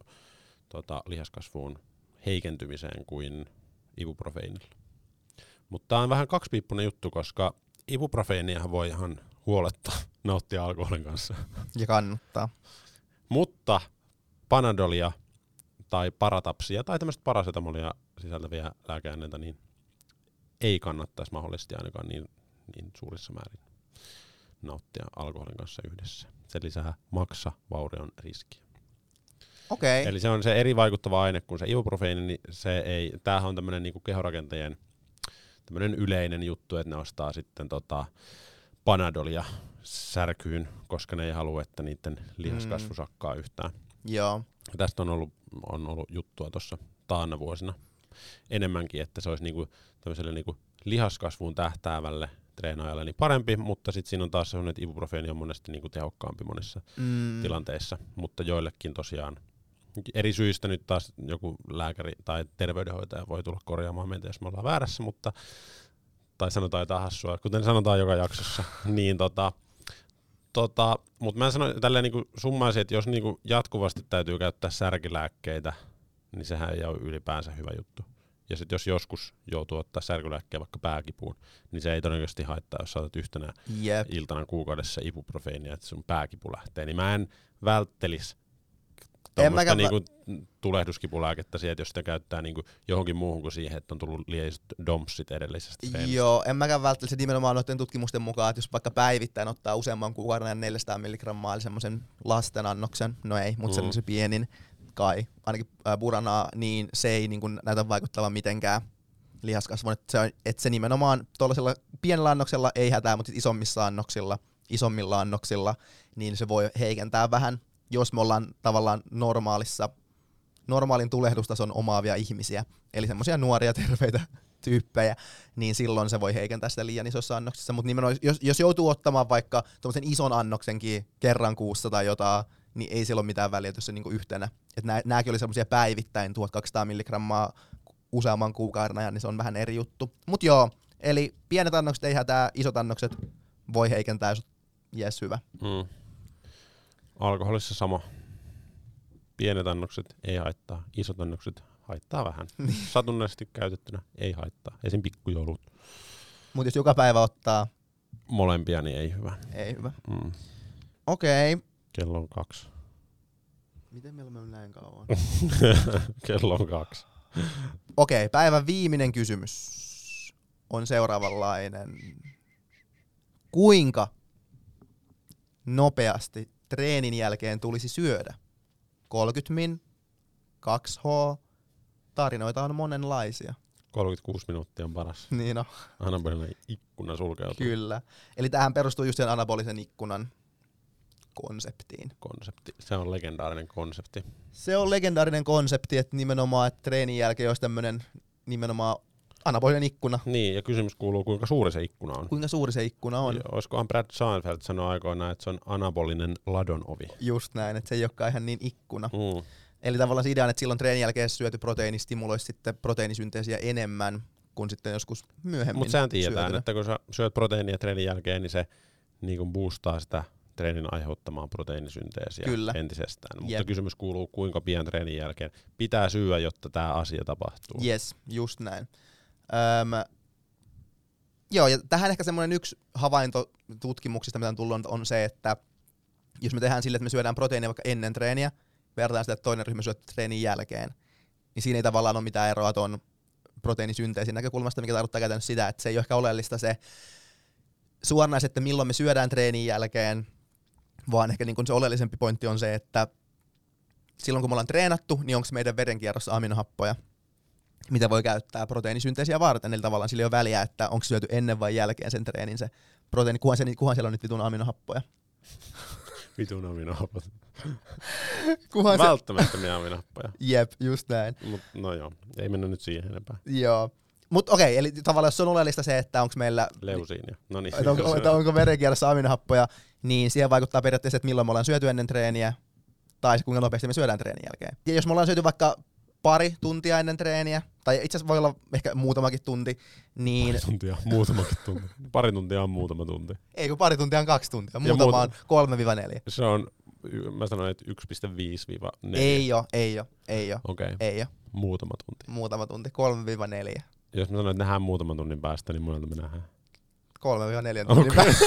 tota, lihaskasvuun heikentymiseen kuin ibuprofeiinilla. Mutta tämä on vähän kaksipiippunen juttu, koska ibuprofeiiniahan voi ihan huolettaa nauttia alkoholin kanssa. Ja kannattaa. Mutta Panadolia tai paratapsia tai tämmöistä parasetamolia sisältäviä lääkeaineita niin ei kannattaisi mahdollisesti ainakaan niin, niin suurissa määrin nauttia alkoholin kanssa yhdessä. Se lisää maksavaurion riskiä. Okei. Okay. Eli se on se eri vaikuttava aine kuin se ibuprofeiini, niin se ei, tämähän on tämmöinen niinku kehorakentajien tämmöinen yleinen juttu, että ne ostaa sitten tota Panadolia särkyyn, koska ne ei halua, että niiden lihaskasvu mm. sakkaa yhtään. Joo. Tästä on ollut, on ollut juttua tuossa taana vuosina enemmänkin, että se olisi niinku tämmöiselle niinku lihaskasvuun tähtäävälle treenaajalle niin parempi, mutta sitten siinä on taas sellainen, että ibuprofeeni on monesti niinku tehokkaampi monissa mm. tilanteissa, mutta joillekin tosiaan eri syistä nyt taas joku lääkäri tai terveydenhoitaja voi tulla korjaamaan meitä, jos me ollaan väärässä, mutta, tai sanotaan jotain hassua, kuten sanotaan joka jaksossa. Niin tota, tota, mutta mä sanoin tälleen niinku summaisin, että jos niinku jatkuvasti täytyy käyttää särkilääkkeitä, niin sehän ei ole ylipäänsä hyvä juttu. Ja sitten jos joskus joutuu ottaa särkylääkkeen vaikka pääkipuun, niin se ei todennäköisesti haittaa, jos saatat yhtenä yep. iltana kuukaudessa ibuprofeiinia, että sun pääkipu lähtee. Niin mä en välttelisi tuommoista niinku tulehduskipulääkettä siihen, että jos sitä käyttää niinku johonkin muuhun kuin siihen, että on tullut liialliset dompsit edellisestä treenistä. Joo, en mäkään välttämättä se nimenomaan noiden tutkimusten mukaan, että jos vaikka päivittäin ottaa useamman kuukauden ja neljäsataa milligrammaa, eli semmoisen lasten annoksen, no ei, mutta mm. se pienin kai, ainakin äh, buranaa, niin se ei niinku näytä vaikuttavan mitenkään lihaskasvuun. Että se, et se nimenomaan tuollaisella pienellä annoksella ei hätää, mutta isommissa annoksilla, isommilla annoksilla, niin se voi heikentää vähän, jos me ollaan tavallaan normaalissa, normaalin tulehdustason omaavia ihmisiä, eli semmoisia nuoria terveitä tyyppejä, niin silloin se voi heikentää sitä liian isossa annoksessa, mutta nimenomaan jos, jos joutuu ottamaan vaikka tommosen ison annoksenkin kerran kuussa tai jotain, niin ei sillä ole mitään väliä, jos se niinku yhtenä. Että nääkin oli semmoisia päivittäin tuhatkaksisataa milligrammaa useamman kuukauden ajan, niin se on vähän eri juttu. Mut joo, eli pienet annokset ei hätää, isot annokset voi heikentää, jos jes hyvä. Mm. Alkoholissa sama. Pienet annokset ei haittaa, isot annokset haittaa vähän. Satunnaisesti käytettynä ei haittaa, esim. Pikkujoulut. Mutta jos joka päivä ottaa molempia, niin ei hyvä. Ei hyvä. Mm. Okei. Okay. Kello on kaksi. Miten meillä on näin kauan? Kello on kaksi. Okei, okay, päivän viimeinen kysymys on seuraavanlainen. Kuinka nopeasti treenin jälkeen tulisi syödä? kolmekymmentä min, kaksi hoo, tarinoita on monenlaisia. kolmekymmentäkuusi minuuttia on paras. Niin on. Anabolinen ikkuna sulkeutuu. Kyllä. Eli tähän perustuu just sen anabolisen ikkunan konseptiin. Konsepti. Se on legendaarinen konsepti. Se on legendaarinen konsepti, että nimenomaan että treenin jälkeen olisi tämmöinen nimenomaan anabolinen ikkuna. Niin, ja kysymys kuuluu, kuinka suuri se ikkuna on. Kuinka suuri se ikkuna on. Olisikohan Brad Seinfeldt sanoi aikoinaan, että se on anabolinen ladonovi. Just näin, että se ei olekaan ihan niin ikkuna. Mm. Eli tavallaan se idea on, että silloin treenin jälkeen syöty proteiini stimuloisi sitten proteiinisynteesiä enemmän kuin sitten joskus myöhemmin. Mutta sehän tiedetään, syötynä. Että kun sä syöt proteiinia treenin jälkeen, niin se niin boostaa sitä treenin aiheuttamaan proteiinisynteesiä Kyllä. entisestään. Mutta yep. kysymys kuuluu, kuinka pian treenin jälkeen pitää syyä, jotta tämä asia tapahtuu. Yes, just näin. Öm, joo, ja tähän ehkä semmoinen yksi havainto tutkimuksista, mitä on tullut, on se, että jos me tehdään sille, että me syödään proteiinia vaikka ennen treeniä, verrataan sitä, että toinen ryhmä syö treenin jälkeen, niin siinä ei tavallaan ole mitään eroa tuon proteiinisynteesin näkökulmasta, mikä tarkoittaa käytännössä sitä, että se ei ole ehkä oleellista se suoranais, että milloin me syödään treenin jälkeen, vaan ehkä niin kun se oleellisempi pointti on se, että silloin kun me ollaan treenattu, niin onko meidän verenkierrossa aminohappoja, mitä voi käyttää proteiinisynteesiä varten, eli tavallaan sillä ei ole väliä, että onko syöty ennen vai jälkeen sen treenin se proteiini, kuhan, se, kuhan siellä on nyt vitun aminohappoja. Vitun aminohapot. Kuhan välttämättömiä se... aminohappoja. Jep, just näin. Mut, no joo, ei mennä nyt siihen enempää. Joo. Mut okei, eli tavallaan jos on oleellista se, että onko meillä... Leusiinia. No niin. Että onko, että onko verenkierrossa aminohappoja, niin siihen vaikuttaa periaatteessa, että milloin me ollaan syöty ennen treeniä, tai kuinka nopeasti me syödään treenin jälkeen. Ja jos me ollaan syöty vaikka pari tuntia ennen treeniä, tai itse asiassa voi olla ehkä muutamakin tunti, niin... Pari tuntia, muutamakin tunti. Pari tuntia on muutama tunti. Ei, kun pari tuntia on kaksi tuntia. Muutama on kolme neljä. Se on, mä sanoin, että yksi pilkku viisi neljä. Ei oo, ei oo, ei oo. Okei, okay. Muutama tunti. Muutama tunti, kolme neljä. Jos mä sanoin, että nähdään muutaman tunnin päästä, niin monelta me nähdään. kolme neljä tunnin okay. päästä.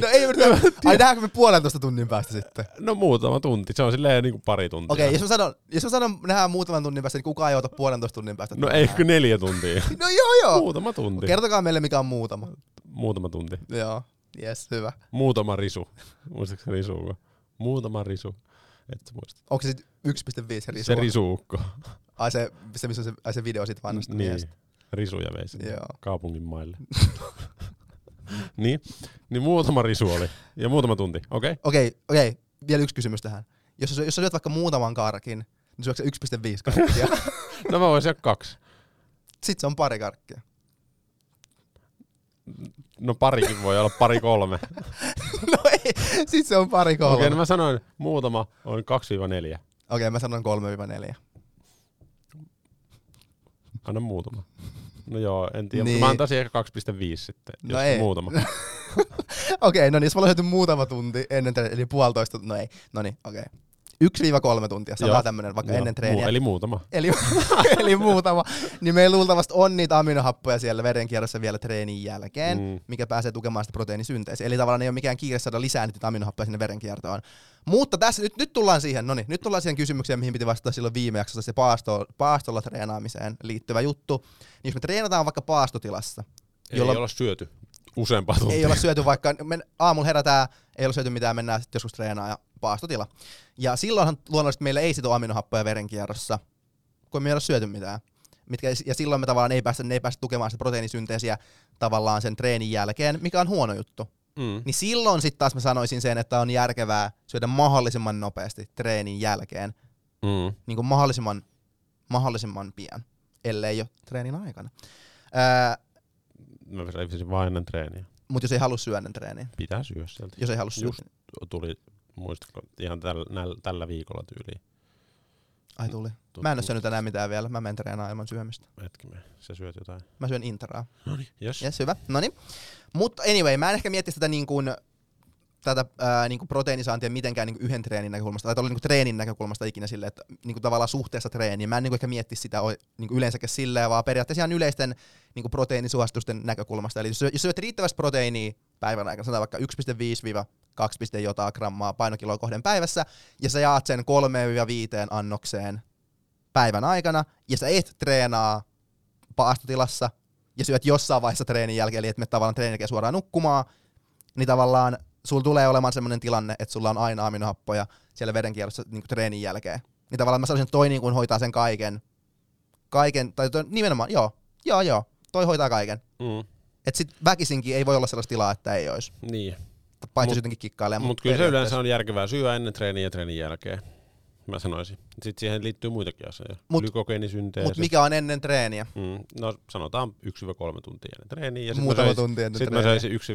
No ei yritetään. Ai nähdäänkö me puolentoista tunnin päästä sitten? No muutama tunti. Se on silleen niin kuin pari tuntia. Okei, okay, jos mä sanon, jos mä sanon nähdään muutaman tunnin päästä, niin kukaan ei ota puolentoista tunnin päästä. No ei kuin neljä tuntia. No joo joo. Muutama tunti. Kertokaa meille mikä on muutama. Muutama tunti. Joo, jes hyvä. Muutama risu. Muistatko se risuuko? Muutama risu. Et muista. Onko se yksi pilkku viisi risu? Se risuukko. Ai se, se, missä on se, se video siitä vanhasta niin. miestä. Risuja vei sinne kaupungin maille. Niin, niin muutama risu oli ja muutama tunti, okei? Okay. Okei, okay, okei. Okay. Vielä yksi kysymys tähän. Jos, jos sä syöt vaikka muutaman karkin, niin syötkö sä yksi pilkku viisi karkkia? No mä voin syödä kaksi. Sitten se on pari karkkia. No parikin voi olla pari kolme. No ei, sit se on pari kolme. Okei, okay, no mä sanoin muutama on kaksi neljä. Okei, okay, mä sanon kolme neljä. Anna muutama. No joo, en tiedä, niin. Mutta mä antaisin ehkä kaksi pilkku viisi sitten, no jos ei. Muutama. Okei, no niin, jos mä olen muutama tunti ennen treeniä, eli puolitoista, no ei, no niin, okei. yksi kolme tuntia, sanotaan tämmönen vaikka no, ennen treeniä. Muu, eli muutama. Eli, eli muutama, niin meillä luultavasti on niitä aminohappoja siellä verenkierrossa vielä treenin jälkeen, mm. mikä pääsee tukemaan sitä proteiinisynteesiä. Eli tavallaan ei ole mikään kiire saada lisää niitä aminohappoja sinne verenkiertoon. Mutta tässä nyt, nyt tullaan siihen, no niin, nyt tullaan siihen kysymykseen, mihin piti vastata silloin viime jaksossa, se paasto, paastolla treenaamiseen liittyvä juttu. Niin jos me treenataan vaikka paastotilassa. Ei, jolloin, ei olla syöty useampaa tuntia. Ei olla syöty vaikka, aamulla herätään, ei ole syöty mitään, mennään sitten joskus treenaa ja paastotila. Ja silloinhan luonnollisesti meillä ei sito aminohappoja verenkierrossa, kun me ei ole syöty mitään. Mitkä, ja silloin me tavallaan ei päästä, ne ei päästä tukemaan sitä proteiinisynteesiä tavallaan sen treenin jälkeen, mikä on huono juttu. Mm. Niin silloin sitten taas mä sanoisin sen, että on järkevää syödä mahdollisimman nopeasti treenin jälkeen. Mm. Niin kuin mahdollisimman, mahdollisimman pian, ellei jo treenin aikana. Ää, mä reivisin vaan ennen treeniä. Mutta jos ei halua syödä ennen treeniä. Pitää syödä sieltä. Jos ei halua syödä. Just tuli, muistatko, ihan tällä, tällä viikolla tyyliin. Ai tuli. tuli. Mä en oo syönyt enää mitään vielä. Mä menen treenaan ilman syömistä. Hetki me. Sä syöt jotain. Mä syön interaa. Noniin. Yes. Yes, hyvä. Noniin. Mutta anyway, mä en ehkä miettisi tätä niin kuin tätä ää, niin kuin proteiinisaantia mitenkään niin kuin yhden treenin näkökulmasta, tai tuolla niin kuin treenin näkökulmasta ikinä silleen, että niin kuin tavallaan suhteessa treeniin. Mä en niin kuin ehkä miettisi sitä niin kuin yleensäkin silleen, vaan periaatteessa ihan yleisten niin kuin proteiinisuositusten näkökulmasta. Eli jos syöt riittävästi proteiinia päivän aikana, sanotaan vaikka yksi pilkku viisi kaksi jotain grammaa painokiloa kohden päivässä, ja sä jaat sen kolmesta viiteen annokseen päivän aikana, ja sä et treenaa paastotilassa, ja syöt jossain vaiheessa treenin jälkeen, eli et mene tavallaan treenin jälkeen suoraan nukkumaan, niin tavallaan sulla tulee olemaan sellainen tilanne, että sulla on aina aminohappoja siellä verenkierrossa niin kuin treenin jälkeen. Niin tavallaan mä sanoisin, että toi niin kuin hoitaa sen kaiken. Kaiken, tai toi, nimenomaan, joo, joo, joo, toi hoitaa kaiken. Mm. Että sit väkisinkin ei voi olla sellaista tilaa, että ei olisi. Niin. Paitsi jotenkin kikkailee. Mut, mut kyllä se yleensä on järkevää syödä ennen treeniä ja treenin jälkeen. Mä sanoisin. Sitten siihen liittyy muitakin asioita. Glykogeenisynteesi. Mut mikä on ennen treeniä? Mm. No sanotaan yksi kolme tuntia ennen treeniä. Ja sit muutama söis, tunti ennen sit treeniä. Sitten mä söisin yksi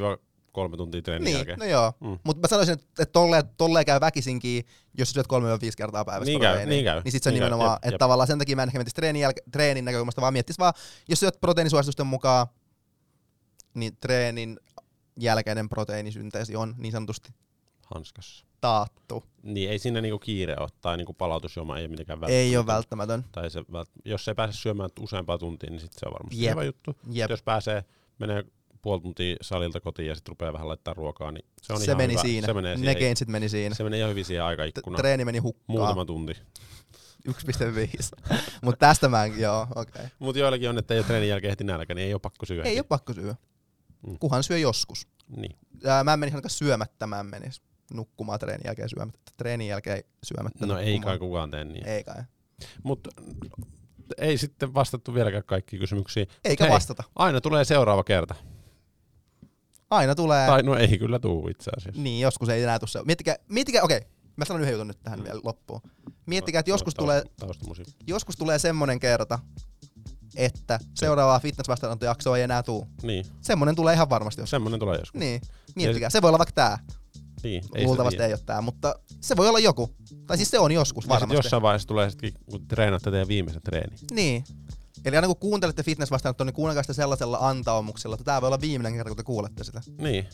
kolme tuntia treenin niin, jälkeen. No joo. Mm. Mutta mä sanoisin, että tolleen tolle käy väkisinkin, jos sä syöt kolme viisi kertaa päivässä. Niin käy, niin käy. Niin, käy. Niin sit se on niin nimenomaan, jep, että jep. Tavallaan sen takia mä en ehkä miettis treenin, jälke- treenin näkökulmasta, vaan miettis vaan, jos syöt proteiinisuositusten mukaan, niin treenin jälkeinen proteiinisynteesi on niin sanotusti hanskassa. Taattu. Niin, ei siinä niinku kiire ole, tai niinku palautusjoma ei ole mitenkään välttämätön. Ei ole välttämätön. Tai se vält- jos ei pääse syömään useampaa tuntia, niin sit se on varmasti jep. hyvä juttu. Jep. Jos pääsee, menee puoli tuntia salilta kotiin ja sitten rupeaa vähän laittaa ruokaa, niin se on se ihan meni hyvä. Siinä. Se meni siinä. Ne gainsit meni siinä. Se meni ihan hyvin siihen aikaikkunaan. Treeni meni hukkaan. Muutama tunti. yksi pilkku viisi. Mut tästä mä en, joo, okei. Okay. Mut joillakin on, että ei ole treenin jälkeen heti nälkä, niin ei ole pakko syödä. Ei heti. ole pakko syödä. Mm. Kuhan syö joskus. Niin. Ää, mä en menisi ainakaan syömättä, mä en menisi nukkumaan treenin jälkeen syömättä. Treenin jälkeen syömättä. No nukkumaan. Ei kai kukaan tee niin. Ei kai. Mut ei sitten vastattu vieläkään kaikkiin kysymyksiin. Eikä Hei, vastata. Aina tulee seuraava kerta. Aina tulee. Tai no ei kyllä tuu itse asiassa. Niin, joskus ei enää tuu se. Miettikää, miettikää okei, mä sanon yhden jutun nyt tähän vielä loppuun. Miettikää, että joskus, tulee, joskus tulee semmonen kerta, että seuraavaa fitness-vastaanottojaksoa ei enää tuu. Niin. Semmonen tulee ihan varmasti joskus. Semmonen tulee joskus. Niin, miettikää, se voi olla vaikka tää. Niin, luultavasti ei, ei ole tää, mutta se voi olla joku. Tai siis se on joskus varmasti. Ja sit jossain vaiheessa tulee sitkin, kun treenaatte teidän viimeisen treenin. Niin. Eli aina kun kuuntelette fitness-vastaanottoa, niin kuunnelkaa sitä sellaisella antaumuksella, että tää voi olla viimeinen kerta, kun te kuulette sitä. Niin.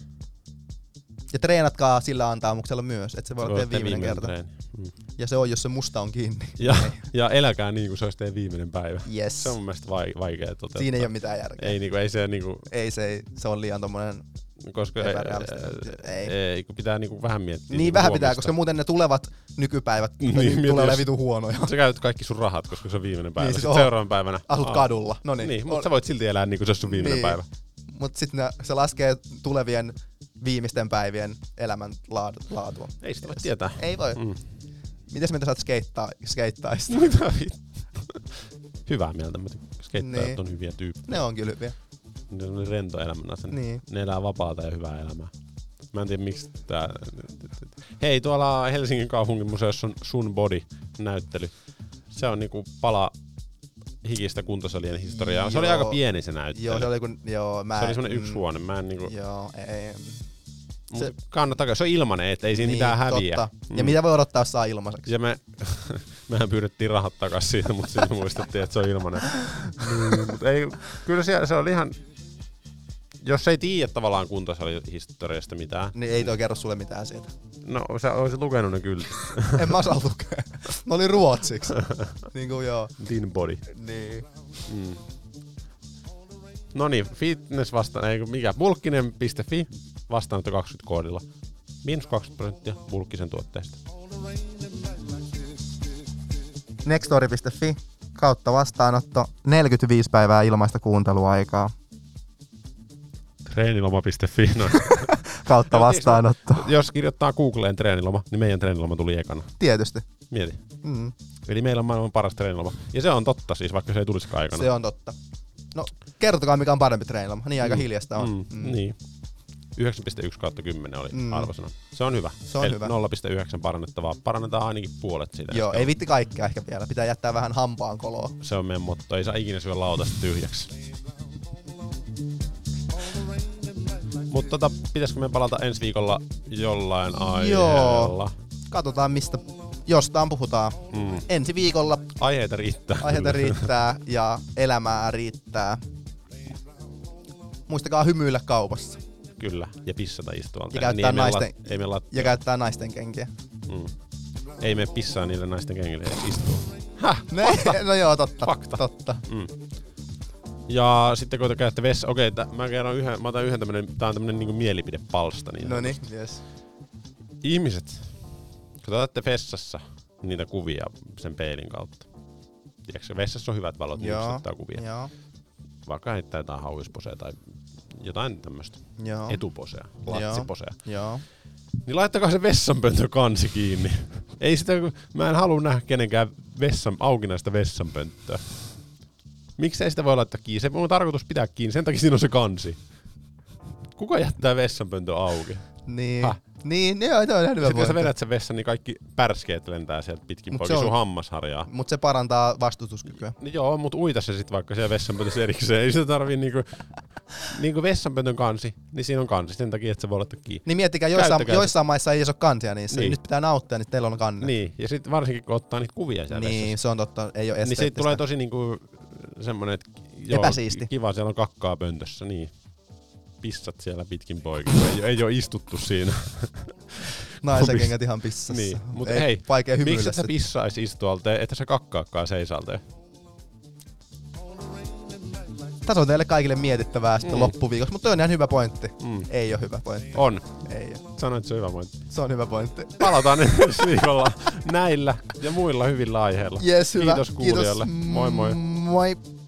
Ja treenatkaa sillä antaumuksella myös, että se voi olla teidän viimeinen, viimeinen kerta. Mm. Ja se on, jos se musta on kiinni. Ja, ja eläkää niin kuin se olisi teidän viimeinen päivä. Yes. Se on mun mielestä vaikea toteuttaa. Siinä ei ole mitään järkeä. Ei, niinku, ei, se, niinku... ei se, se on liian tommonen... Koska ei, ei, ei. ei, kun pitää niinku vähän miettiä. Niin niinku vähän huomista. Pitää, koska muuten ne tulevat nykypäivät niin, niin, tulee jos, vitu huonoja. Sä käytät kaikki sun rahat, koska se on viimeinen päivä. Niin, siis seuraavan päivänä. Asut ah. kadulla. No niin, niin mutta sä voit silti elää niinku se on sun viimeinen niin. päivä. Mut sit ne, se laskee tulevien viimeisten päivien elämän laatua. Ei sitä voi tietää. Ei voi. Mm. Mites mitä sä oot skeittaa, skeittaista? Mitä Hyvää mieltä. Skeittajat niin. on hyviä tyyppejä. Ne on kyllä hyviä. Ne on rento elämän asenne. Niin. Ne elää vapaata ja hyvää elämää. Mä en tiedä miksi tää... Hei, tuolla Helsingin kaupungin museossa on Sun Body-näyttely. Se on niinku pala hikistä kuntosalien historiaa. Joo. Se oli aika pieni se näyttely. Joo, se oli, kun, joo, mä se oli semmonen mm, yksi huone. Mä en niinku... Joo, ei... Se... Kannattaa, se on ilmanen, ettei niin, siinä mitään häviä. Totta. Ja mm. mitä voi odottaa, jos saa ilmaiseksi? Ja me, mehän pyydettiin rahat takas siitä, mutta siinä muistettiin, että se on ilmanen. Mm, mut ei, kyllä siellä se oli ihan... Jos ei tiedä tavallaan kuntosalihistoriasta mitään... Niin ei toi kerro sulle mitään siitä. No sä olisit lukenut ne kyllä. En mä saa lukea. Mä olin ruotsiksi. Niin kuin joo. Din body. Niin. Mm. Noniin, fitness vastaan, ei mikä, bulkkinen piste fi. Vastaanotto kaksikymmentä koodilla. Miinus kaksikymmentä prosenttia Bulkkisen tuotteista. nextory piste fi kautta vastaanotto neljäkymmentäviisi päivää ilmaista kuunteluaikaa. Treeniloma piste fi noin. kautta vastaanotto. Jos kirjoittaa Googleen treeniloma, niin meidän treeniloma tuli ekana. Tietysti. Mieti. Mm. Eli meillä on maailman paras treeniloma. Ja se on totta siis, vaikka se ei tulisikaan aikana. Se on totta. No kertokaa mikä on parempi treeniloma, niin aika mm. hiljaista on. Mm. Mm. Niin. yhdeksän pilkku yksi kautta kymmenen oli mm. arvosana. Se on hyvä. Se on eli hyvä. nolla pilkku yhdeksän parannettavaa. Parannetaan ainakin puolet siitä. Joo, ei vitti kaikkea ehkä vielä. Pitää jättää vähän hampaan koloa. Se on meidän motto. Ei saa ikinä syödä lautasta tyhjäksi. Mutta tota, pitäisikö me palata ensi viikolla jollain aiheella? Joo. Katsotaan mistä jostain puhutaan. Mm. Ensi viikolla. Aiheita riittää. Aiheita riittää ja elämää riittää. Muistakaa hymyillä kaupassa. Kyllä, ja pissata istualta. Ja käyttää, niin naisten, ei me lat- ja käyttää naisten kenkiä. Mm. Ei me pissaa niille naisten kengille, ei istuu. Häh, fakta. No joo, totta. Fakta. Totta. Mm. Ja sitten kun te käytte vessa, okei, okay, t- mä kerron yhden, mä otan yhden tämmönen, tää on tämmönen niinku mielipidepalsta. Niin no niin, yes. Ihmiset, kun te otatte vessassa niitä kuvia sen peilin kautta. Tiedätkö, vessassa on hyvät valot, niin ottaa kuvia. Joo. Vaikka heittää jotain hauisposea tai... jotain tämmöstä etuposea, latsiposea. Joo. Niin laittakaa se vessanpöntön kansi kiinni. Ei sitä, mä en halua nähdä kenenkään vessan, aukinaista vessanpönttöä. Miksei sitä voi laittaa kiinni? Se on tarkoitus pitää kiinni, sen takia siinä on se kansi. Kuka jättää vessanpöntön auki? Niin. Häh? Niin, joo, toi on hyvä pointti. Kun sä vedät sen vessan, niin kaikki pärskeet lentää sieltä pitkin poikin sun hammasharjaa. Mut se parantaa vastustuskykyä. Niin, joo, mut uita se sit vaikka siellä vessanpöntössä erikseen. Ei sitä tarvii niinku, niinku vessanpöntön kansi, niin siinä on kansi sen takia, että se voi olla kiinni. Niin miettikää, joissa, joissain maissa ei edes ole kansia niissä. Niin. Nyt pitää nauttia, niin teillä on kanne. Niin, ja sit varsinkin kun ottaa niitä kuvia siellä niin, vessassa. Se on totta, ei oo esteettistä. Niin siitä tulee tosi niinku semmonen, että joo, epäsiisti. Kiva, siellä on kakkaa pöntössä, niin. Pissat siellä pitkin poikin, ei, ei oo istuttu siinä. Naisen kengät ihan pissassa. Niin, mut ei, hei, vaikea hymyillä miksi sä pissais istualteen, että sä kakkaakaan seisalteen? Tässä on teille kaikille mietittävää sitten mm. loppuviikossa, mutta on ihan hyvä pointti. Mm. Ei oo hyvä pointti. On. Ei oo. Sanoit, että se on hyvä pointti. Se on hyvä pointti. Palataan ensi viikolla näillä ja muilla hyvillä aiheilla. Yes, hyvä. Kiitos kuulijoille. Kiitos. Moi moi. Moi.